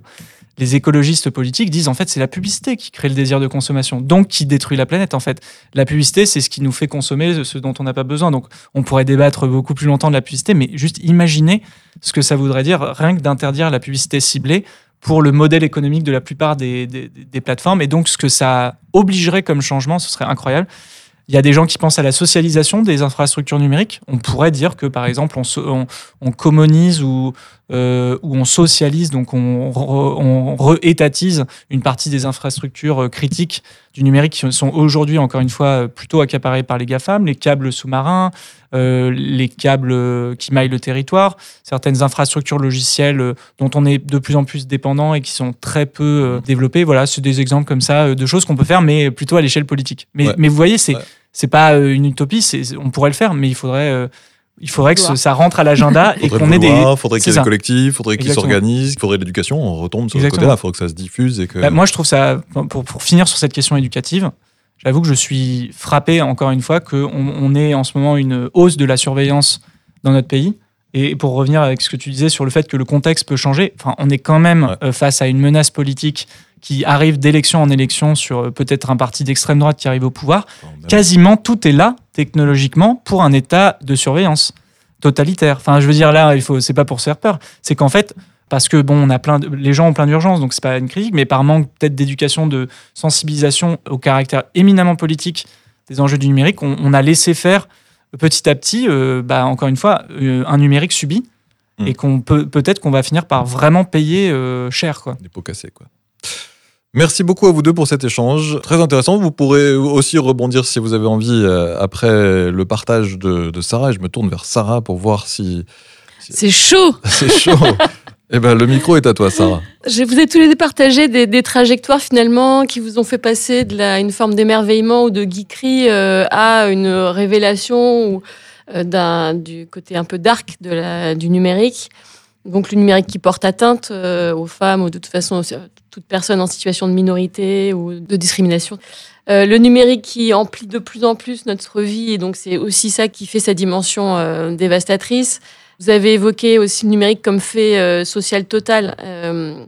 Les écologistes politiques disent en fait c'est la publicité qui crée le désir de consommation, donc qui détruit la planète en fait. La publicité, c'est ce qui nous fait consommer ce dont on n'a pas besoin. Donc on pourrait débattre beaucoup plus longtemps de la publicité, mais juste imaginez ce que ça voudrait dire rien que d'interdire la publicité ciblée pour le modèle économique de la plupart des, des, des plateformes, et donc ce que ça obligerait comme changement, ce serait incroyable. Il y a des gens qui pensent à la socialisation des infrastructures numériques. On pourrait dire que, par exemple, on, so- on, on communise ou, euh, ou on socialise, donc on, re- on re-étatise une partie des infrastructures critiques du numérique qui sont aujourd'hui, encore une fois, plutôt accaparées par les GAFAM, les câbles sous-marins, euh, les câbles qui maillent le territoire, certaines infrastructures logicielles dont on est de plus en plus dépendant et qui sont très peu développées. Voilà, c'est des exemples comme ça de choses qu'on peut faire, mais plutôt à l'échelle politique. Mais, ouais. mais vous voyez, c'est... Ouais. C'est pas une utopie, c'est, on pourrait le faire, mais il faudrait, euh, il faudrait que ce, ça rentre à l'agenda et qu'on ait des... Il faudrait qu'il y ait des collectifs, il faudrait qu'ils s'organisent, il faudrait l'éducation, on retombe sur Exactement. ce côté-là, il faudrait que ça se diffuse. Et que... Bah, moi, je trouve ça, pour, pour finir sur cette question éducative, j'avoue que je suis frappé, encore une fois, qu'on on ait en ce moment une hausse de la surveillance dans notre pays. Et pour revenir avec ce que tu disais sur le fait que le contexte peut changer, enfin, on est quand même ouais. face à une menace politique qui arrive d'élection en élection sur peut-être un parti d'extrême droite qui arrive au pouvoir. Bon, quasiment tout est là, technologiquement, pour un état de surveillance totalitaire. Enfin, je veux dire, là, il faut, c'est pas pour se faire peur. C'est qu'en fait, parce que bon, on a plein de, les gens ont plein d'urgences, donc c'est pas une critique, mais par manque peut-être d'éducation, de sensibilisation au caractère éminemment politique des enjeux du numérique, on, on a laissé faire petit à petit, euh, bah, encore une fois, euh, un numérique subi mmh. et qu'on peut, peut-être qu'on va finir par vraiment payer euh, cher. Quoi. Des pots cassés, quoi. Merci beaucoup à vous deux pour cet échange. Très intéressant. Vous pourrez aussi rebondir si vous avez envie après le partage de, de Sarah. Et je me tourne vers Sarah pour voir si... si... C'est chaud. C'est chaud. Eh ben, le micro est à toi, Sarah. Je vous ai tous les deux partagé des, des trajectoires, finalement, qui vous ont fait passer de la, une forme d'émerveillement ou de geekerie euh, à une révélation ou, euh, d'un, du côté un peu dark de la, du numérique. Donc, le numérique qui porte atteinte euh, aux femmes, ou de toute façon, à toute personne en situation de minorité ou de discrimination. Euh, le numérique qui emplit de plus en plus notre vie, et donc c'est aussi ça qui fait sa dimension euh, dévastatrice. Vous avez évoqué aussi le numérique comme fait euh, social total, euh,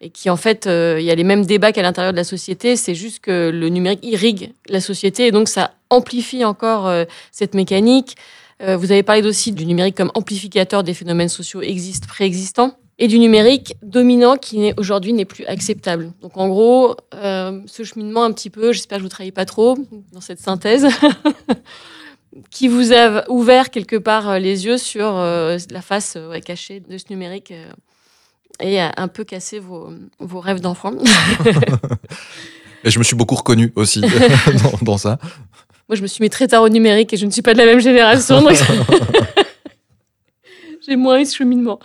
et qui en fait, il euh, y a les mêmes débats qu'à l'intérieur de la société, c'est juste que le numérique irrigue la société, et donc ça amplifie encore euh, cette mécanique. Euh, vous avez parlé aussi du numérique comme amplificateur des phénomènes sociaux existent, préexistants, et du numérique dominant qui n'est, aujourd'hui n'est plus acceptable. Donc en gros, euh, ce cheminement un petit peu, j'espère que je ne vous trahis pas trop dans cette synthèse, qui vous a ouvert quelque part les yeux sur euh, la face ouais, cachée de ce numérique euh, et a un peu cassé vos, vos rêves d'enfant. Et je me suis beaucoup reconnue aussi dans, dans ça. Moi, je me suis mis très tard au numérique et je ne suis pas de la même génération. Donc j'ai moins eu ce cheminement.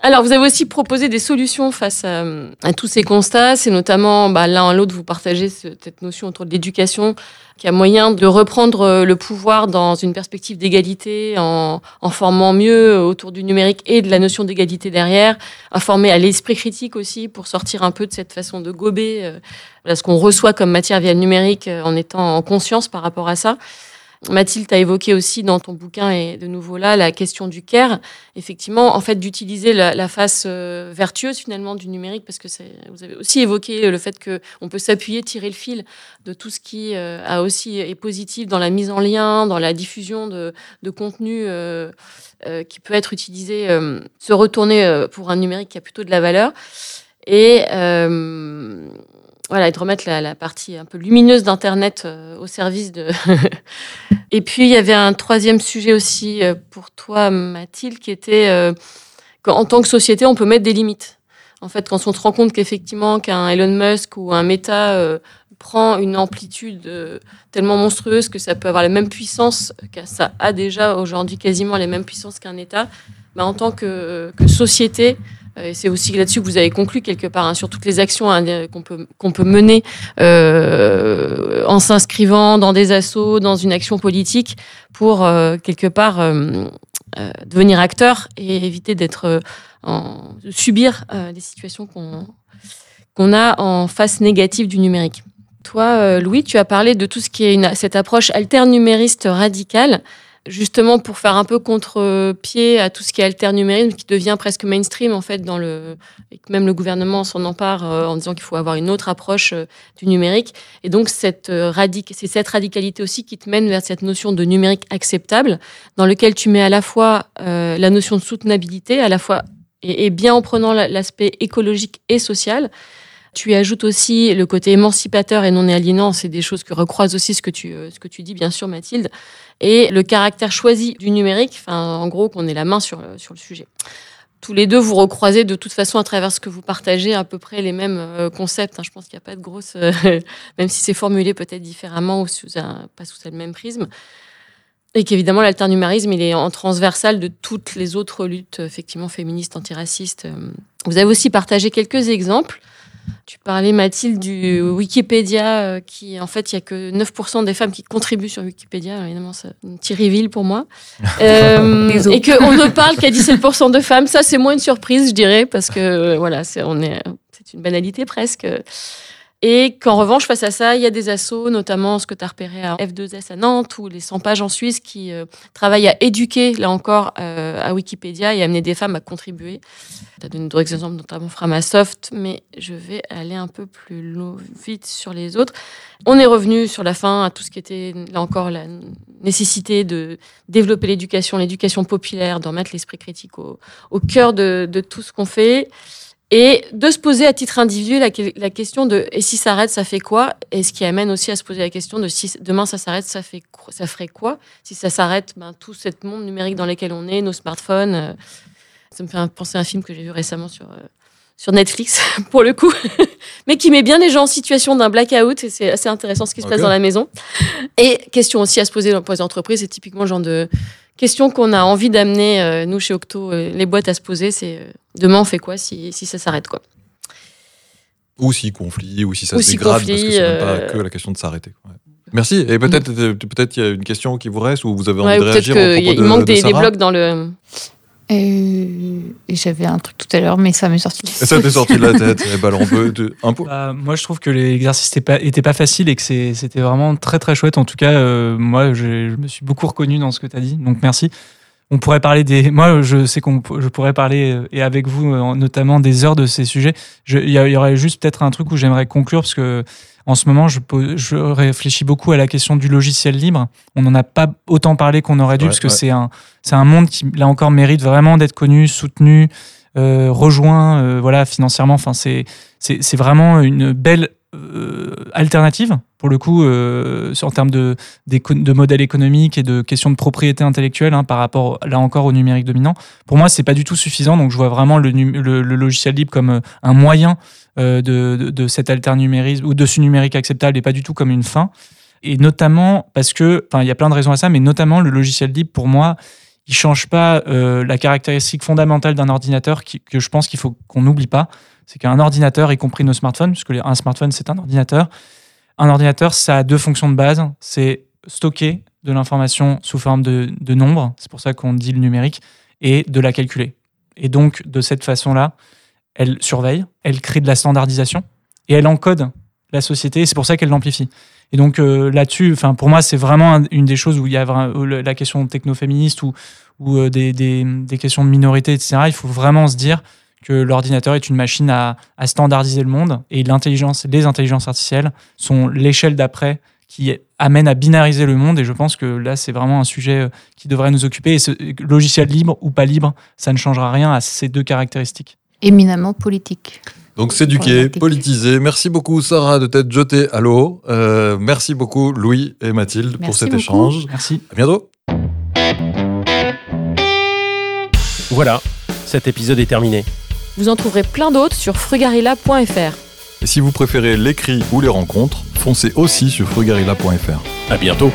Alors, vous avez aussi proposé des solutions face à, à tous ces constats. C'est notamment, bah, l'un à l'autre, vous partagez ce, cette notion autour de l'éducation, qui a moyen de reprendre le pouvoir dans une perspective d'égalité, en, en formant mieux autour du numérique et de la notion d'égalité derrière, à former à l'esprit critique aussi, pour sortir un peu de cette façon de gober euh, voilà, ce qu'on reçoit comme matière via le numérique, en étant en conscience par rapport à ça. Mathilde, tu as évoqué aussi dans ton bouquin, et de nouveau là, la question du care. Effectivement, en fait, d'utiliser la, la face euh, vertueuse finalement du numérique, parce que c'est, vous avez aussi évoqué le fait qu'on peut s'appuyer, tirer le fil de tout ce qui euh, a aussi, est positif dans la mise en lien, dans la diffusion de, de contenu euh, euh, qui peut être utilisé, euh, se retourner euh, pour un numérique qui a plutôt de la valeur. Et... Euh, Voilà, et de remettre la, la partie un peu lumineuse d'Internet euh, au service de... Et puis, il y avait un troisième sujet aussi euh, pour toi, Mathilde, qui était euh, qu'en tant que société, on peut mettre des limites. En fait, quand on se rend compte qu'effectivement, qu'un Elon Musk ou un Meta euh, prend une amplitude euh, tellement monstrueuse que ça peut avoir la même puissance, que ça a déjà aujourd'hui quasiment la même puissance qu'un État, bah, en tant que, que société... Et c'est aussi là-dessus que vous avez conclu quelque part, hein, sur toutes les actions hein, qu'on peut qu'on peut mener euh, en s'inscrivant dans des assos, dans une action politique, pour euh, quelque part euh, euh, devenir acteur et éviter d'être euh, en, subir euh, les situations qu'on qu'on a en face négative du numérique. Toi, euh, Louis, tu as parlé de tout ce qui est une, cette approche alternumériste radicale. Justement, pour faire un peu contre-pied à tout ce qui est alternumérisme, qui devient presque mainstream, en fait, dans le... et que même le gouvernement s'en empare euh, en disant qu'il faut avoir une autre approche euh, du numérique. Et donc, cette, euh, radic... c'est cette radicalité aussi qui te mène vers cette notion de numérique acceptable, dans lequel tu mets à la fois euh, la notion de soutenabilité, à la fois, et, et bien en prenant l'aspect écologique et social. Tu y ajoutes aussi le côté émancipateur et non aliénant, c'est des choses que recroise aussi ce que tu, ce que tu dis, bien sûr, Mathilde, et le caractère choisi du numérique, enfin, en gros, qu'on ait la main sur, sur le sujet. Tous les deux, vous recroisez de toute façon à travers ce que vous partagez à peu près les mêmes concepts. Je pense qu'il n'y a pas de grosse... même si c'est formulé peut-être différemment ou sous un, pas sous le même prisme. Et qu'évidemment, l'alternumérisme, il est en transversal de toutes les autres luttes, effectivement, féministes, antiracistes. Vous avez aussi partagé quelques exemples. Tu parlais, Mathilde, du Wikipédia, qui, en fait, il n'y a que neuf pour cent des femmes qui contribuent sur Wikipédia. Alors, évidemment, c'est une petite reveal pour moi. Euh, et qu'on ne parle qu'à dix-sept pour cent de femmes. Ça, c'est moins une surprise, je dirais, parce que, voilà, c'est, on est, c'est une banalité presque. Et qu'en revanche, face à ça, il y a des assos, notamment ce que tu as repéré à F deux S à Nantes, ou les cent pages en Suisse, qui euh, travaillent à éduquer, là encore, euh, à Wikipédia et à amener des femmes à contribuer. Tu as donné d'autres exemples, notamment Framasoft, mais je vais aller un peu plus vite sur les autres. On est revenu sur la fin à tout ce qui était, là encore, la nécessité de développer l'éducation, l'éducation populaire, d'en mettre l'esprit critique au, au cœur de, de tout ce qu'on fait. Et de se poser à titre individuel la, la question de « et si ça arrête, ça fait quoi ?» Et ce qui amène aussi à se poser la question de « si demain ça s'arrête, ça, fait, ça ferait quoi ?» Si ça s'arrête, ben, tout ce monde numérique dans lequel on est, nos smartphones... Euh, ça me fait penser à un film que j'ai vu récemment sur, euh, sur Netflix, pour le coup, mais qui met bien les gens en situation d'un blackout, et c'est assez intéressant ce qui se okay. passe dans la maison. Et question aussi à se poser dans les entreprises, c'est typiquement le genre de... question qu'on a envie d'amener, euh, nous, chez Octo, euh, les boîtes à se poser, c'est euh, demain, on fait quoi si, si ça s'arrête, quoi. Ou si conflit, ou si ça ou se si dégrade, conflit, parce que c'est même pas euh... que la question de s'arrêter. Ouais. Merci. Et peut-être mmh. peut-être il y a une question qui vous reste, ou vous avez envie ouais, de réagir au propos y a, de, il manque de des, Sarah. Des blocs dans le... Euh, et j'avais un truc tout à l'heure, mais ça m'est sorti de la tête. Ça t'est sorti de la tête. Et ben alors on peut te... un peu. Bah, moi, je trouve que l'exercice n'était pas, était pas facile et que c'est, c'était vraiment très, très chouette. En tout cas, euh, moi, je, je me suis beaucoup reconnu dans ce que tu as dit. Donc, merci. On pourrait parler des... Moi, je sais qu'on je pourrais parler, et avec vous, notamment des heures de ces sujets. Il y, y aurait juste peut-être un truc où j'aimerais conclure, parce que en ce moment, je, je réfléchis beaucoup à la question du logiciel libre. On n'en a pas autant parlé qu'on aurait dû, ouais, parce que ouais. c'est un, c'est un monde qui, là encore, mérite vraiment d'être connu, soutenu, euh, rejoint, euh, voilà, financièrement. Enfin, c'est, c'est, c'est vraiment une belle euh, alternative, pour le coup, euh, en termes de, de, de modèle économique et de questions de propriété intellectuelle, hein, par rapport, là encore, au numérique dominant. Pour moi, c'est pas du tout suffisant, donc je vois vraiment le, le, le logiciel libre comme un moyen De, de, de cet alternumérisme ou de ce numérique acceptable et pas du tout comme une fin. Et notamment parce que, enfin, il y a plein de raisons à ça, mais notamment le logiciel libre, pour moi, il ne change pas euh, la caractéristique fondamentale d'un ordinateur qui, que je pense qu'il faut qu'on n'oublie pas. C'est qu'un ordinateur, y compris nos smartphones, puisque un smartphone, c'est un ordinateur. Un ordinateur, ça a deux fonctions de base. C'est stocker de l'information sous forme de, de nombres, c'est pour ça qu'on dit le numérique, et de la calculer. Et donc, de cette façon-là, elle surveille, elle crée de la standardisation et elle encode la société. Et c'est pour ça qu'elle l'amplifie. Et donc euh, là-dessus, enfin pour moi, c'est vraiment une des choses où il y a la question technoféministe ou ou euh, des, des des questions de minorité, et cetera. Il faut vraiment se dire que l'ordinateur est une machine à, à standardiser le monde et l'intelligence, les intelligences artificielles sont l'échelle d'après qui amène à binariser le monde. Et je pense que là, c'est vraiment un sujet qui devrait nous occuper. Et ce logiciel libre ou pas libre, ça ne changera rien à ces deux caractéristiques. Éminemment politique. Donc s'éduquer, politiser. Merci beaucoup Sarah de t'être jetée à l'eau. Euh, merci beaucoup Louis et Mathilde merci pour cet beaucoup. échange. Merci. À bientôt. Voilà, cet épisode est terminé. Vous en trouverez plein d'autres sur frugarilla point f r. Et si vous préférez l'écrit ou les rencontres, foncez aussi sur frugarilla point f r. À bientôt.